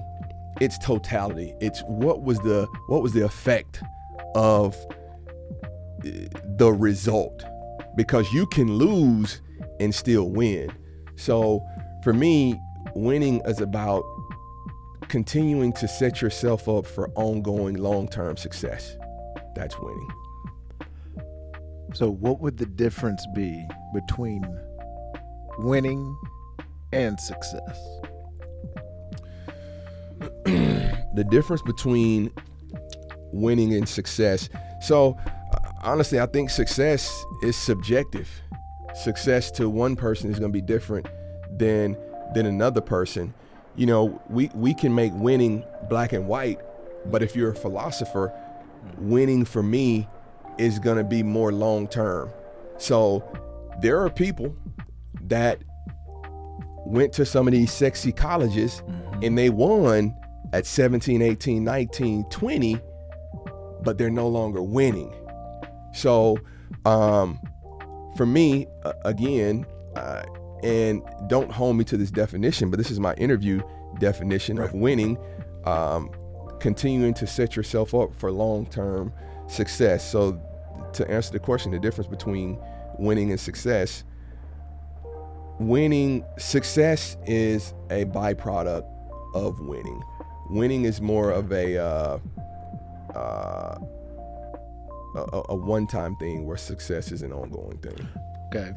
it's totality. It's what was the what was the effect of the result, because you can lose and still win. So for me, winning is about continuing to set yourself up for ongoing long-term success. That's winning. So what would the difference be between winning and success? The difference between winning and success. So honestly, I think success is subjective. Success to one person is going to be different than than another person. You know, we, we can make winning black and white, but if you're a philosopher, winning for me is going to be more long term. So there are people that went to some of these sexy colleges mm-hmm. and they won at seventeen, eighteen, nineteen, twenty, but they're no longer winning. So um, for me, uh, again, uh, and don't hold me to this definition, but this is my interview definition right. of winning, um, continuing to set yourself up for long-term success. So to answer the question, the difference between winning and success, winning, success is a byproduct of winning. Winning is more of a uh, uh, a, a one-time thing, where success is an ongoing thing. Okay.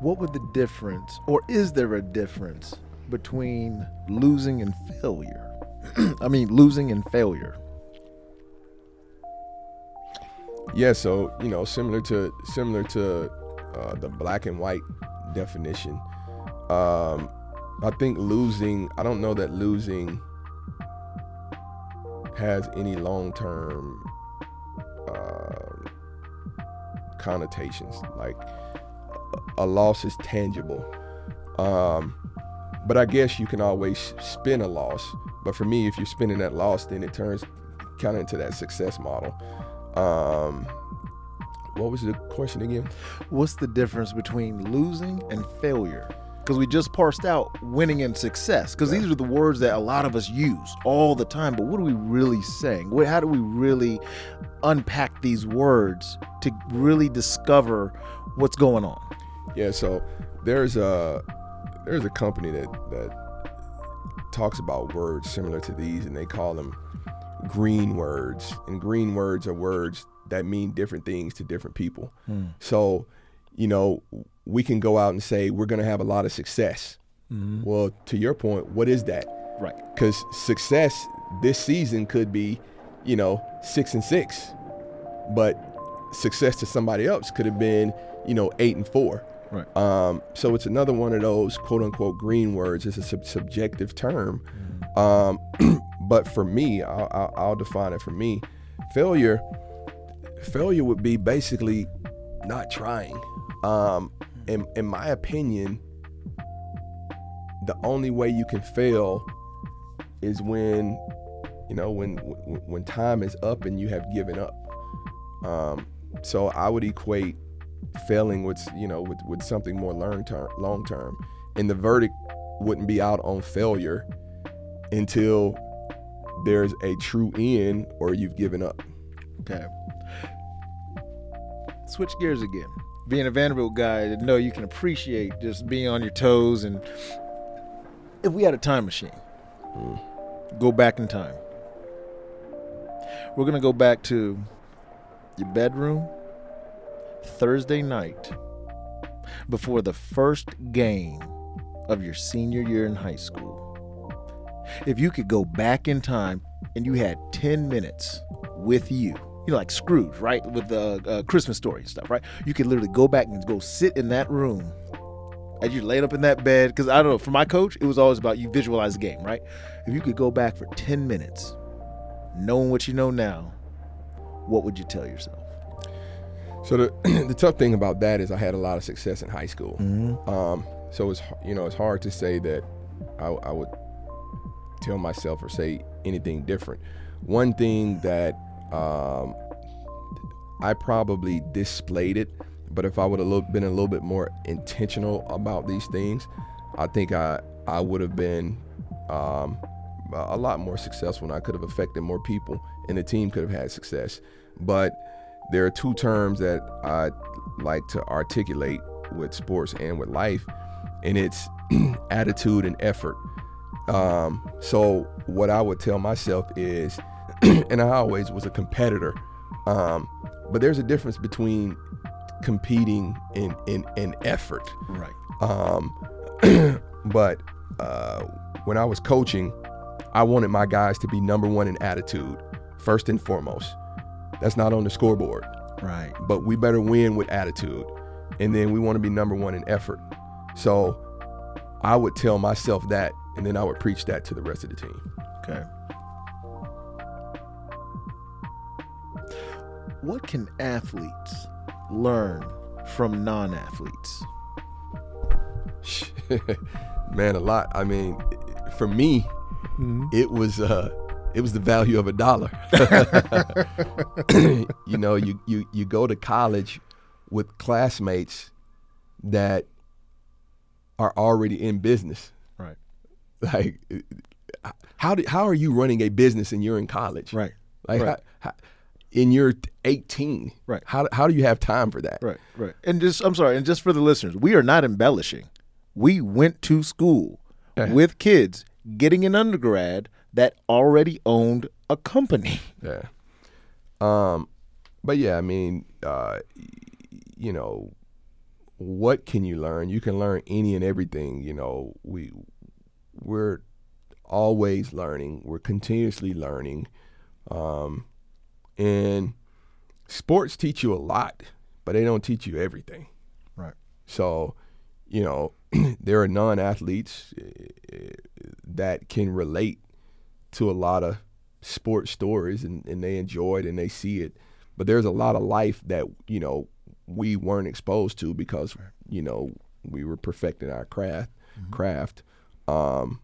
What would the difference, or is there a difference between losing and failure? I mean, losing and failure. Yeah. So, you know, similar to similar to uh, the black and white definition. Um, I think losing, I don't know that losing has any long-term uh, connotations. Like, a loss is tangible. Um, but I guess you can always spin a loss. But for me, if you're spinning that loss, then it turns kind of into that success model. Um, what was the question again? What's the difference between losing and failure? Because we just parsed out winning and success, because yeah. these are the words that a lot of us use all the time. But what are we really saying? What, how do we really unpack these words to really discover what's going on? Yeah, so there's a there's a company that that talks about words similar to these, and they call them green words. And green words are words that mean different things to different people. Hmm. So, you know, we can go out and say we're going to have a lot of success. Mm-hmm. Well, to your point, what is that? Right. Because success this season could be, you know, six and six, but success to somebody else could have been, you know, eight and four. Right. Um, so it's another one of those quote unquote green words. It's a sub- subjective term. Mm-hmm. Um, but for me, I'll, I'll, I'll define it for me. Failure, failure would be basically not trying. Um, In, in my opinion, the only way you can fail is when, you know, when when time is up and you have given up. Um, so I would equate failing with, you know, with, with something more long term, long term. And the verdict wouldn't be out on failure until there's a true end or you've given up. Okay. Switch gears again. Being a Vanderbilt guy, to know you can appreciate just being on your toes. And if we had a time machine, mm. go back in time. We're going to go back to your bedroom Thursday night before the first game of your senior year in high school. If you could go back in time and you had ten minutes with you, you know, like Scrooge, right, with the uh, Christmas Story and stuff, right? You could literally go back and go sit in that room and you laid up in that bed. Because I don't know, for my coach, it was always about you visualize the game, right? If you could go back for ten minutes, knowing what you know now, what would you tell yourself? So the the tough thing about that is I had a lot of success in high school. Mm-hmm. Um, so it's you know it's hard to say that I, I would tell myself or say anything different. One thing that um, I probably displayed it, but if I would have been a little bit more intentional about these things, I think I I would have been um, a lot more successful, and I could have affected more people, and the team could have had success. But there are two terms that I like to articulate with sports and with life, and it's attitude and effort. Um, so what I would tell myself is, and I always was a competitor, um, but there's a difference between competing and in, in, in effort. Right. Um, but uh, when I was coaching, I wanted my guys to be number one in attitude, first and foremost. That's not on the scoreboard. Right. But we better win with attitude. And then we want to be number one in effort. So I would tell myself that, and then I would preach that to the rest of the team. Okay. What can athletes learn from non-athletes? Man, a lot. I mean, for me, mm-hmm. it was... Uh, It was the value of a dollar. you know, you, you, you go to college with classmates that are already in business. Right. Like, how do, how are you running a business and you're in college? Right. Like, right. How, how, and you're eighteen. Right. How how do you have time for that? Right. Right. And just I'm sorry. And just for the listeners, we are not embellishing. We went to school uh-huh. with kids getting an undergrad that already owned a company. Yeah. Um, but yeah, I mean, uh, you know, what can you learn? You can learn any and everything. You know, we, we're always learning. We're continuously learning. Um, and sports teach you a lot, but they don't teach you everything. Right. So, you know, there are non-athletes that can relate to a lot of sports stories, and, and they enjoy it and they see it. But there's a lot of life that, you know, we weren't exposed to because, you know, we were perfecting our craft. Mm-hmm. craft. Um,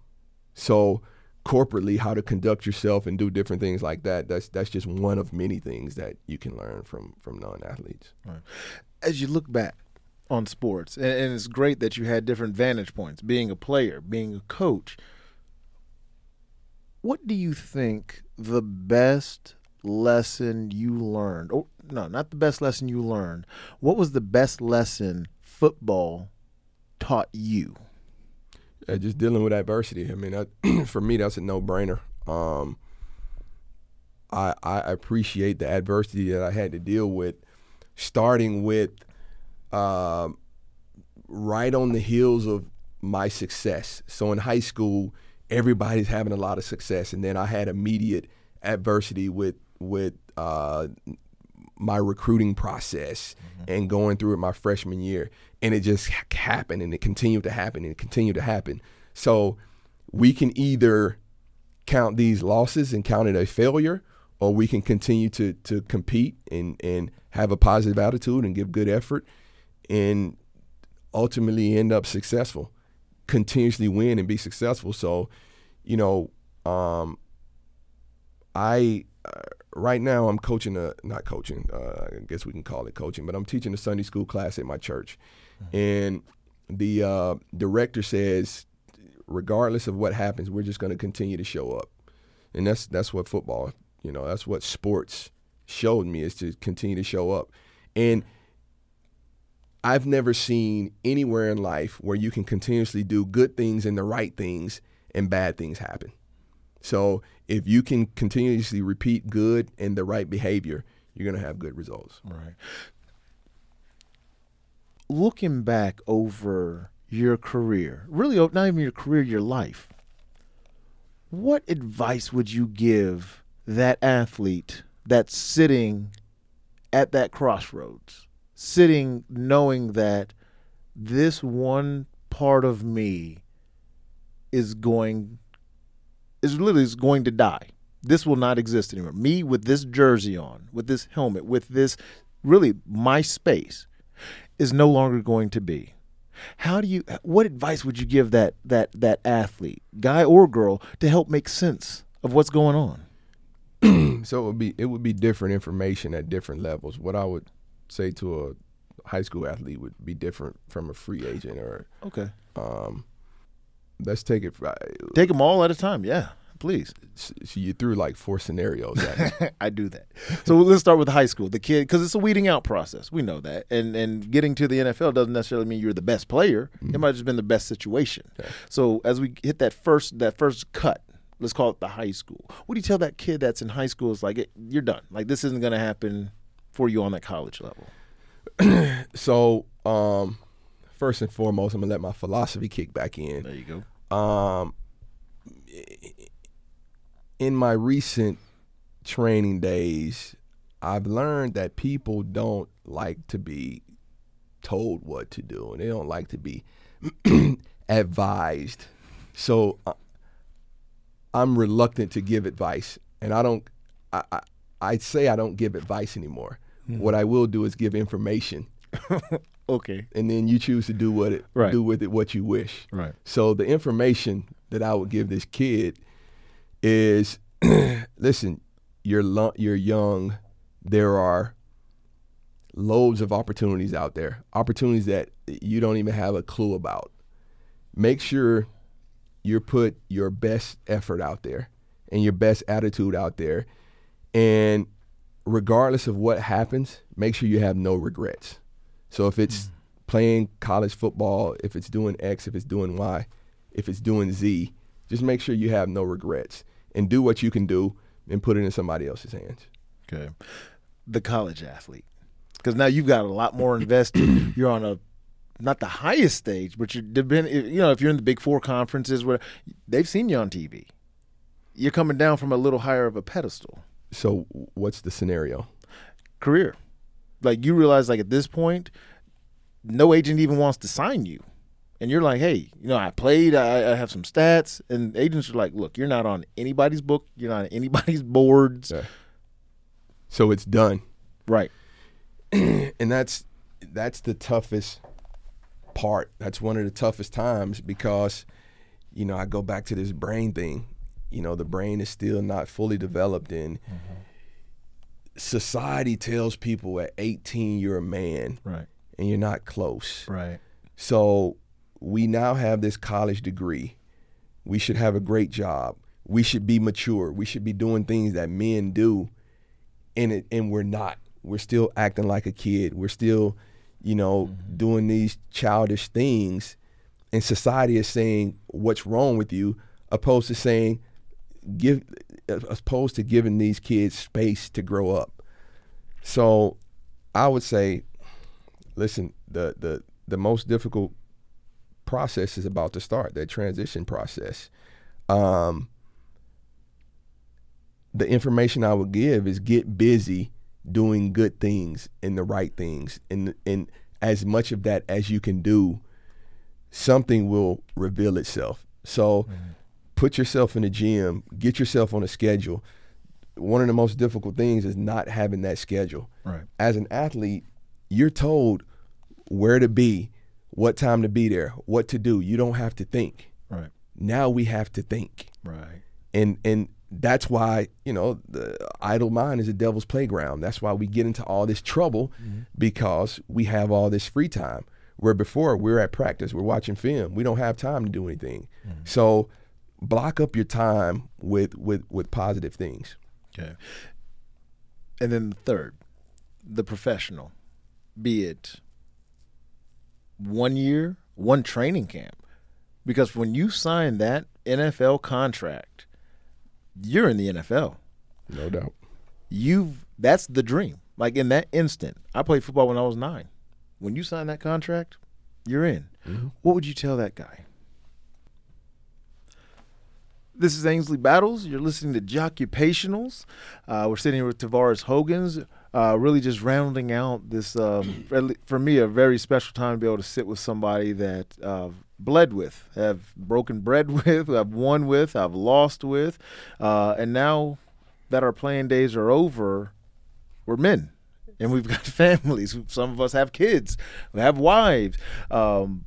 so corporately, how to conduct yourself and do different things like that, that's that's just one of many things that you can learn from, from non-athletes. Right. As you look back on sports, and, and it's great that you had different vantage points, being a player, being a coach, what do you think the best lesson you learned? Oh, no, not the best lesson you learned. What was the best lesson football taught you? Yeah, just dealing with adversity. I mean, I, for me, that's a no-brainer. Um, I, I appreciate the adversity that I had to deal with, starting with uh, right on the heels of my success. So in high school, everybody's having a lot of success, and then I had immediate adversity with with uh, my recruiting process mm-hmm. and going through it my freshman year, and it just happened, and it continued to happen, and it continued to happen. So we can either count these losses and count it a failure, or we can continue to to compete and and have a positive attitude and give good effort, and ultimately end up successful. Continuously win and be successful. So, you know, um, I uh, right now I'm coaching a not coaching. Uh, I guess we can call it coaching, but I'm teaching a Sunday school class at my church, mm-hmm. and the uh, director says, regardless of what happens, we're just going to continue to show up, and that's that's what football, you know, that's what sports showed me is to continue to show up. And I've never seen anywhere in life where you can continuously do good things and the right things and bad things happen. So if you can continuously repeat good and the right behavior, you're going to have good results. Right. Looking back over your career, really not even your career, your life, what advice would you give that athlete that's sitting at that crossroads, sitting knowing that this one part of me is going is literally is going to die? This will not exist anymore. Me with this jersey on, with this helmet, with this, really my space is no longer going to be. How do you, what advice would you give that that that athlete, guy or girl, to help make sense of what's going on? So it would be it would be different information at different levels. What I would say to a high school athlete would be different from a free agent or okay. Um, let's take it. Take them all at a time. Yeah, please. So you threw like four scenarios at me. I do that. So let's start with high school. The kid, because it's a weeding out process. We know that. And and getting to the N F L doesn't necessarily mean you're the best player. Mm-hmm. It might have just been the best situation. Okay. So as we hit that first that first cut, let's call it the high school. What do you tell that kid that's in high school? It's like, it, you're done. Like, this isn't going to happen for you on that college level. So um, first and foremost, I'm going to let my philosophy kick back in. There you go. Um, it, In my recent training days, I've learned that people don't like to be told what to do, and they don't like to be advised. So uh, I'm reluctant to give advice, and I don't. I I, I say I don't give advice anymore. Mm-hmm. What I will do is give information. Okay. And then you choose to do what it right. do with it what you wish. Right. So the information that I would give this kid is, listen, you're lo- you're young. There are loads of opportunities out there, opportunities that you don't even have a clue about. Make sure you put your best effort out there and your best attitude out there. And regardless of what happens, make sure you have no regrets. So if it's mm-hmm. playing college football, if it's doing X, if it's doing Y, if it's doing Z, just make sure you have no regrets and do what you can do and put it in somebody else's hands. Okay. The college athlete. Because now you've got a lot more invested. You're on a, not the highest stage, but you're, you know, if you're in the Big Four conferences, where they've seen you on T V. You're coming down from a little higher of a pedestal. So what's the scenario? Career. Like, you realize, like, at this point, no agent even wants to sign you. And you're like, hey, you know, I played, I, I have some stats. And agents are like, look, you're not on anybody's book. You're not on anybody's boards. Yeah. So it's done. Right. And that's that's the toughest part. That's one of the toughest times because, you know, I go back to this brain thing. You know, the brain is still not fully developed. And mm-hmm. society tells people at eighteen you're a man. Right. And you're not close. Right. So we now have this college degree. We should have a great job. We should be mature. We should be doing things that men do, and it, and we're not. We're still acting like a kid. We're still, you know, mm-hmm. doing these childish things, and society is saying, what's wrong with you, opposed to saying, give, opposed to giving these kids space to grow up. So I would say, listen, the the the most difficult process is about to start, that transition process. Um, the information I would give is get busy doing good things and the right things, and and as much of that as you can do, something will reveal itself. So mm-hmm. put yourself in the gym, get yourself on a schedule. One of the most difficult things is not having that schedule. Right. As an athlete, you're told where to be, what time to be there, what to do. You don't have to think. Right. Now we have to think. Right. And and that's why, you know, the idle mind is the devil's playground. That's why we get into all this trouble mm-hmm. because we have all this free time. Where before we're at practice, we're watching film. We don't have time to do anything. Mm-hmm. So block up your time with, with, with positive things. Okay. And then the third, the professional, be it one year, one training camp. Because when you sign that N F L contract, you're in the N F L. No doubt. You've that's the dream. Like in that instant, I played football when I was nine. When you sign that contract, you're in. Mm-hmm. What would you tell that guy? This is Ainsley Battles. You're listening to Joccupationals. Uh, we're sitting here with Tavarus Hogans, uh, really just rounding out this, um, for me, a very special time to be able to sit with somebody that uh, bled with, have broken bread with, I've won with, I've lost with. Uh, and now that our playing days are over, we're men. And we've got families. Some of us have kids. We have wives. Um,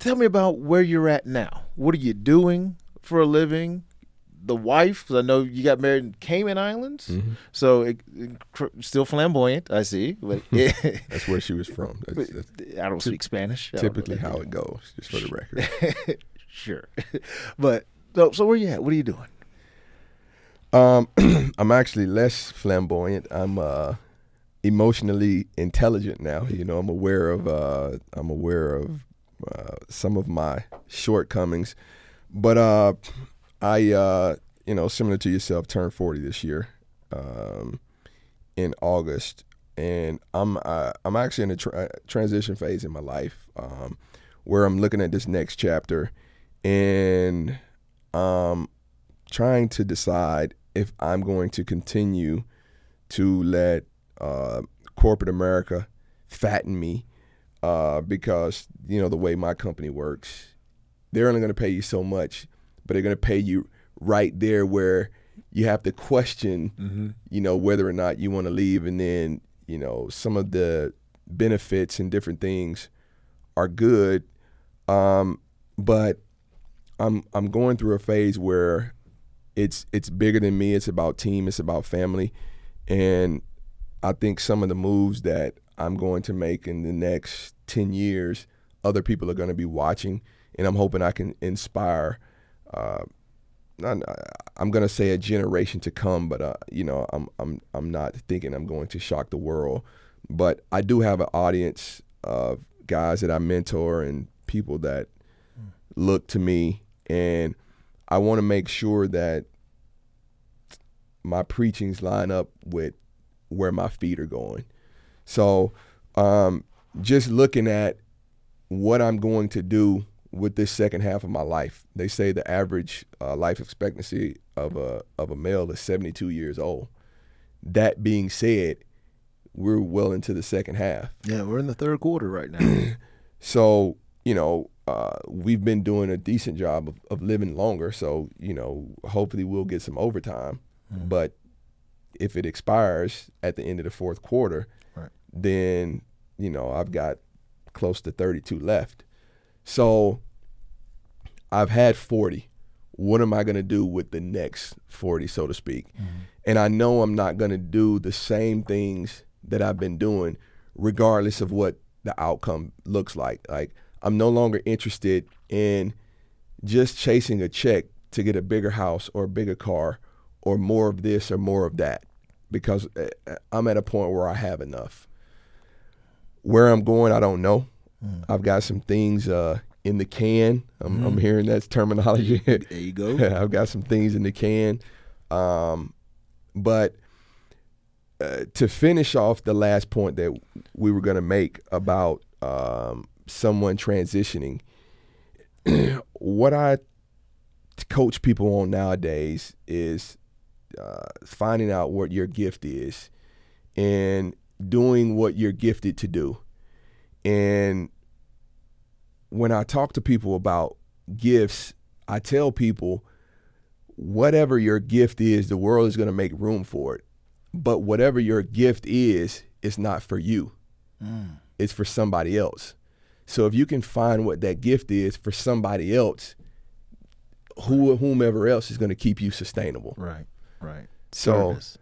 tell me about where you're at now. What are you doing for a living? The wife, because I know you got married in Cayman Islands, mm-hmm. so it, it, still flamboyant, I see. But it, that's where she was from. That's, that's I don't t- speak Spanish. Typically how it goes, just for the record. Sure. But so, so where you at? What are you doing? Um, I'm actually less flamboyant. I'm uh, emotionally intelligent now. You know, I'm aware of uh, I'm aware of uh, some of my shortcomings. But uh, I, uh, you know, similar to yourself, turned forty this year um, in August, and I'm uh, I'm actually in a tra- transition phase in my life um, where I'm looking at this next chapter and um, trying to decide if I'm going to continue to let uh, corporate America fatten me uh, because you know the way my company works. They're only going to pay you so much, but they're going to pay you right there where you have to question, mm-hmm. you know, whether or not you want to leave. And then, you know, some of the benefits and different things are good. Um, but I'm I'm going through a phase where it's it's bigger than me. It's about team. It's about family. And I think some of the moves that I'm going to make in the next ten years, other people are going to be watching. And I'm hoping I can inspire, uh, not, I'm going to say a generation to come, but, uh, you know, I'm I'm I'm not thinking I'm going to shock the world. But I do have an audience of guys that I mentor and people that mm. look to me. And I want to make sure that my preachings line up with where my feet are going. So um, just looking at what I'm going to do with this second half of my life. They say the average uh, life expectancy of a of a male is seventy-two years old. That being said, we're well into the second half. Yeah, we're in the third quarter right now. So, you know, uh, we've been doing a decent job of, of living longer. So, you know, hopefully we'll get some overtime. Mm-hmm. But if it expires at the end of the fourth quarter, right. then, you know, I've got close to thirty-two left. So I've had forty. What am I going to do with the next forty, so to speak? Mm-hmm. And I know I'm not going to do the same things that I've been doing, regardless of what the outcome looks like. Like, I'm no longer interested in just chasing a check to get a bigger house or a bigger car or more of this or more of that, because I'm at a point where I have enough. Where I'm going, I don't know. I've got some things uh, in the can. I'm, mm. I'm hearing that terminology. There you go. I've got some things in the can. Um, but uh, to finish off the last point that we were going to make about um, someone transitioning, what I coach people on nowadays is uh, finding out what your gift is and doing what you're gifted to do. And when I talk to people about gifts, I tell people whatever your gift is, the world is going to make room for it. But whatever your gift is, it's not for you. Mm. It's for somebody else. So if you can find what that gift is for somebody else, who whomever else is going to keep you sustainable. Right, right. So. Service.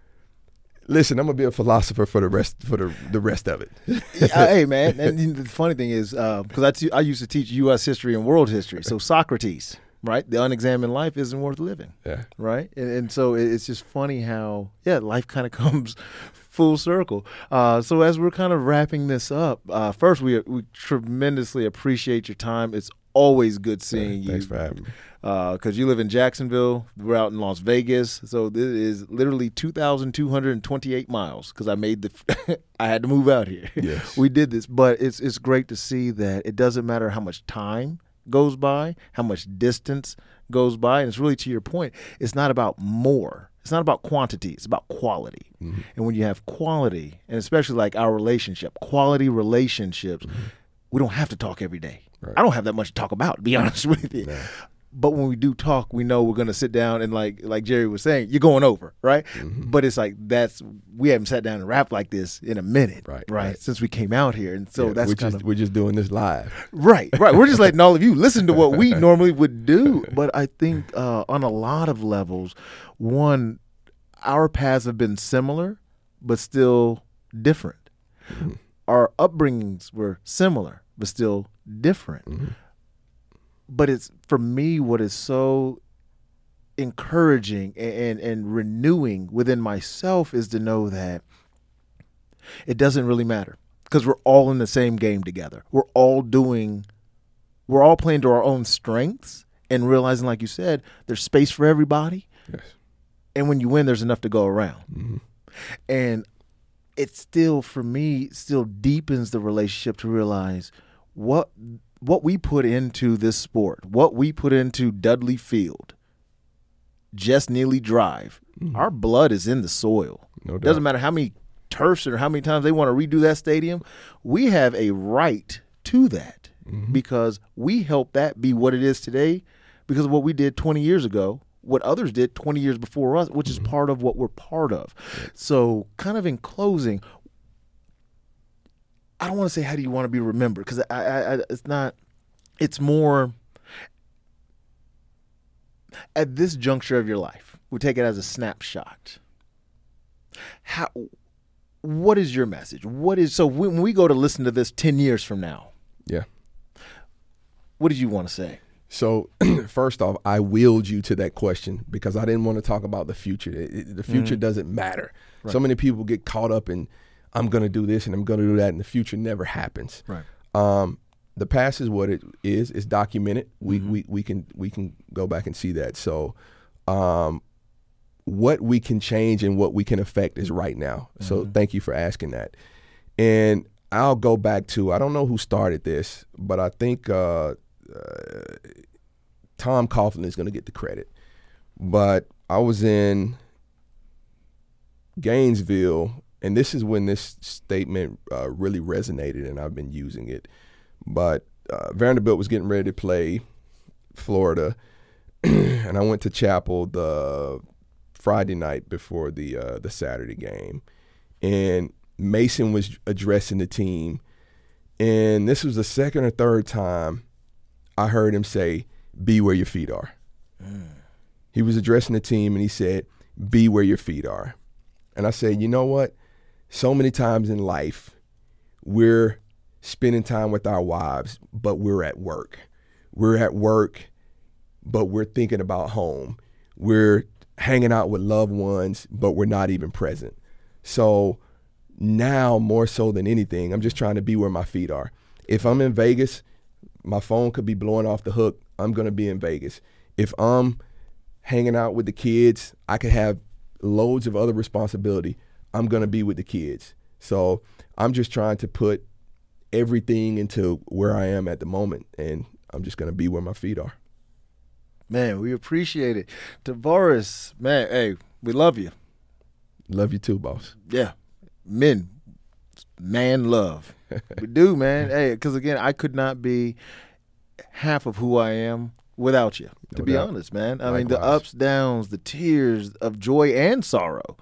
Listen, I'm gonna be a philosopher for the rest for the, the rest of it. Yeah, hey, man! And the funny thing is, because uh, I, t- I used to teach U S history and world history, so Socrates, right? The unexamined life isn't worth living. Yeah. Right? And, and so it's just funny how, yeah, life kind of comes full circle. Uh, so as we're kind of wrapping this up, uh, first, we, we tremendously appreciate your time. It's always good seeing yeah, thanks you. Thanks for having me. Because uh, you live in Jacksonville. We're out in Las Vegas. So this is literally two thousand two hundred twenty-eight miles because I made the – I had to move out here. Yes. We did this. But it's it's great to see that it doesn't matter how much time goes by, how much distance goes by. And it's really to your point, it's not about more. It's not about quantity. It's about quality. Mm-hmm. And when you have quality, and especially like our relationship, quality relationships, mm-hmm. we don't have to talk every day. Right. I don't have that much to talk about, to be honest with you. No. But when we do talk, we know we're going to sit down and like like Jerry was saying, you're going over, right? Mm-hmm. But it's like that's we haven't sat down and rapped like this in a minute, right? right? right. Since we came out here, and so yeah, that's we're kind just, of we're just doing this live, right? Right. We're just letting all of you listen to what we normally would do. But I think uh, on a lot of levels, one, our paths have been similar, but still different. Mm-hmm. Our upbringings were similar, but still different. Mm-hmm. But it's, for me, what is so encouraging and, and, and renewing within myself is to know that it doesn't really matter because we're all in the same game together. We're all doing, we're all playing to our own strengths and realizing, like you said, there's space for everybody. Yes. And when you win, there's enough to go around. Mm-hmm. And it still, for me, still deepens the relationship to realize what what we put into this sport, what we put into Dudley Field, Jess Neely Drive, mm-hmm. our blood is in the soil. No doubt. Doesn't matter how many turfs or how many times they want to redo that stadium. We have a right to that mm-hmm. because we helped that be what it is today because of what we did twenty years ago, what others did twenty years before us, which mm-hmm. is part of what we're part of. So kind of in closing, I don't want to say how do you want to be remembered because I, I, I, it's not – it's more – at this juncture of your life, we take it as a snapshot. How? What is your message? What is – so when we go to listen to this ten years from now, yeah, what did you want to say? So first off, I wheeled you to that question because I didn't want to talk about the future. It, it, the future mm-hmm. doesn't matter. Right. So many people get caught up in – I'm going to do this and I'm going to do that, and the future never happens. Right. Um, the past is what it is. It's documented. We mm-hmm. we we can we can go back and see that. So um, what we can change and what we can affect is right now. Mm-hmm. So thank you for asking that. And I'll go back to, I don't know who started this, but I think uh, uh, Tom Coughlin is going to get the credit. But I was in Gainesville, and this is when this statement uh, really resonated, and I've been using it. But uh, Vanderbilt was getting ready to play Florida, and I went to chapel the Friday night before the uh, the Saturday game. And Mason was addressing the team, and this was the second or third time I heard him say, "Be where your feet are." Mm. He was addressing the team, and he said, "Be where your feet are." And I said, you know what? So many times in life, we're spending time with our wives, but we're at work. We're at work, but we're thinking about home. We're hanging out with loved ones, but we're not even present. So now more so than anything, I'm just trying to be where my feet are. If I'm in Vegas, my phone could be blowing off the hook. I'm going to be in Vegas. If I'm hanging out with the kids, I could have loads of other responsibility. I'm going to be with the kids. So I'm just trying to put everything into where I am at the moment, and I'm just going to be where my feet are. Man, we appreciate it. Tavarus, man, hey, we love you. Love you too, boss. Yeah. Men, man love. We do, man. Hey, because, again, I could not be half of who I am without you, no to be doubt. honest, man. I Likewise. mean, the ups, downs, the tears of joy and sorrow,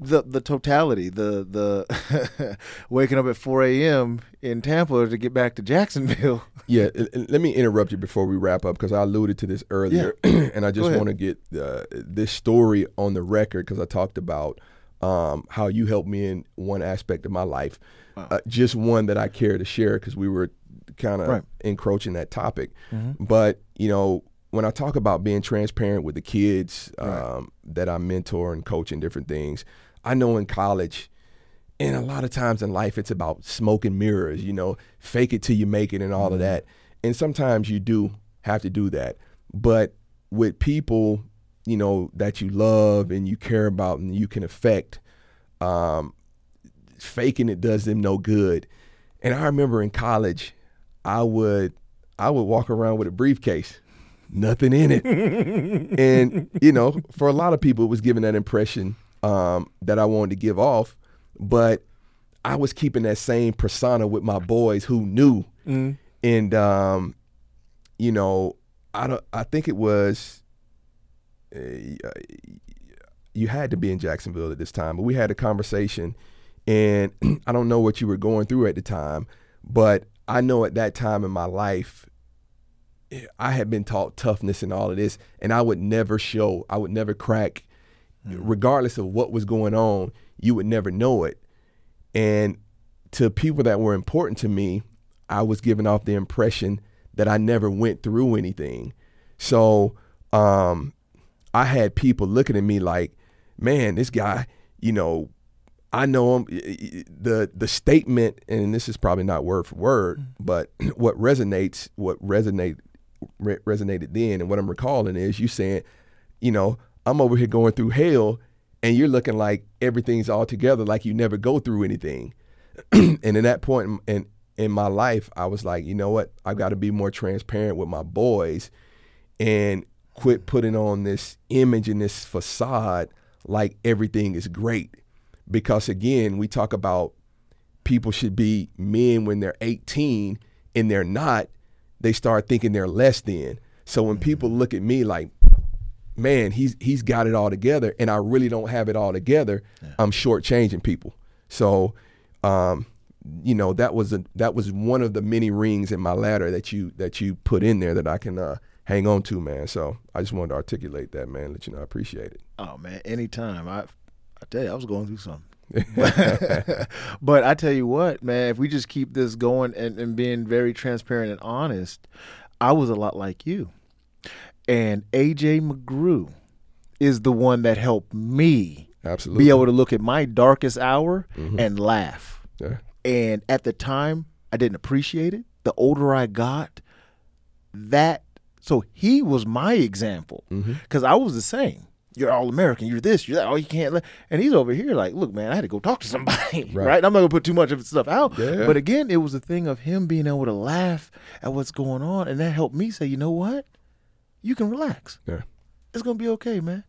the the totality, the the waking up at four a.m. in Tampa to get back to Jacksonville. Yeah, let me interrupt you before we wrap up because I alluded to this earlier, yeah. and I just want to get uh, this story on the record because I talked about um, how you helped me in one aspect of my life, wow. uh, just one that I care to share because we were kind of right. encroaching that topic. Mm-hmm. But, you know, when I talk about being transparent with the kids um, right. that I mentor and coach and different things, I know in college and a lot of times in life, it's about smoke and mirrors, you know, fake it till you make it and all mm-hmm. of that. And sometimes you do have to do that. But with people, you know, that you love and you care about and you can affect, um, faking it does them no good. And I remember in college, I would I would walk around with a briefcase, nothing in it. And, you know, for a lot of people, it was giving that impression um, that I wanted to give off. But I was keeping that same persona with my boys who knew. Mm. And, um, you know, I, don't, I think it was, uh, you had to be in Jacksonville at this time, but we had a conversation and I don't know what you were going through at the time, but I know at that time in my life, I had been taught toughness and all of this, and I would never show, I would never crack, mm. regardless of what was going on, you would never know it. And to people that were important to me, I was giving off the impression that I never went through anything. So um, I had people looking at me like, man, this guy, you know, I know him. The the statement, and this is probably not word for word, mm-hmm. but what resonates, what resonate, re- resonated then, and what I'm recalling is you saying, you know, I'm over here going through hell, and you're looking like everything's all together, like you never go through anything. And at that point in, in my life, I was like, you know what? I've got to be more transparent with my boys and quit putting on this image and this facade like everything is great. Because, again, we talk about people should be men when they're eighteen and they're not, they start thinking they're less than. So when people look at me like, man, he's he's got it all together and I really don't have it all together, yeah. I'm shortchanging people. So, um, you know, that was a, that was one of the many rings in my ladder that you that you put in there that I can uh, hang on to, man. So I just wanted to articulate that, man, let you know I appreciate it. Oh, man, anytime. I I tell you, I was going through something. But I tell you what, man, if we just keep this going and, and being very transparent and honest, I was a lot like you. And A J McGrew is the one that helped me Absolutely. be able to look at my darkest hour mm-hmm. and laugh. Yeah. And at the time, I didn't appreciate it. The older I got, that so he was my example because mm-hmm. I was the same. You're all-American, you're this, you're that, oh, you can't let. And he's over here like, look, man, I had to go talk to somebody, right? right? I'm not going to put too much of stuff out. Yeah. But again, it was a thing of him being able to laugh at what's going on, and that helped me say, you know what? You can relax. Yeah. It's going to be okay, man.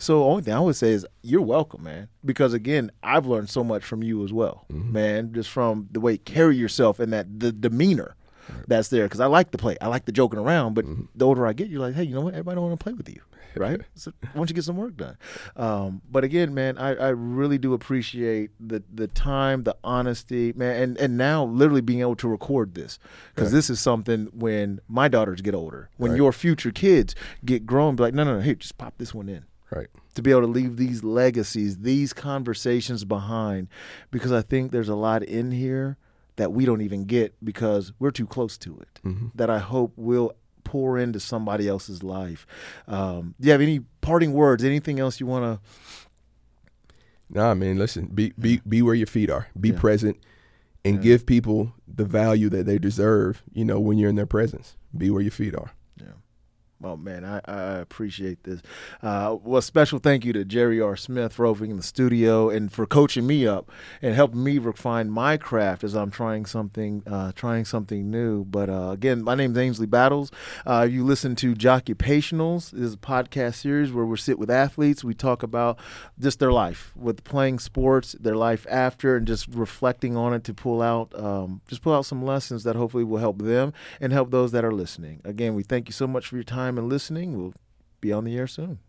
So the only thing I would say is you're welcome, man, because, again, I've learned so much from you as well, mm-hmm. man, just from the way you carry yourself and that the demeanor right. that's there. Because I like the play. I like the joking around, but mm-hmm. the older I get, you're like, hey, you know what? Everybody don't want to play with you. Right? So why don't you get some work done? Um, but again, man, I, I really do appreciate the the time, the honesty, man, and, and now literally being able to record this because right. this is something when my daughters get older, when right. your future kids get grown, be like, no, no, no, here, just pop this one in. Right. To be able to leave these legacies, these conversations behind because I think there's a lot in here that we don't even get because we're too close to it mm-hmm. that I hope will pour into somebody else's life. Um, do you have any parting words? Anything else you want to? Nah, I mean, listen, be be be where your feet are. Be yeah. present and yeah. give people the value that they deserve, you know, when you're in their presence. Be where your feet are. Yeah. Well, man, I, I appreciate this. Uh, well, special thank you to Jerry R. Smith for opening the studio and for coaching me up and helping me refine my craft as I'm trying something uh, trying something new. But uh, again, my name's Ainsley Battles. Uh, you listen to Joccupationals. This is a podcast series where we sit with athletes. We talk about just their life with playing sports, their life after, and just reflecting on it to pull out um, just pull out some lessons that hopefully will help them and help those that are listening. Again, we thank you so much for your time and listening. We'll be on the air soon.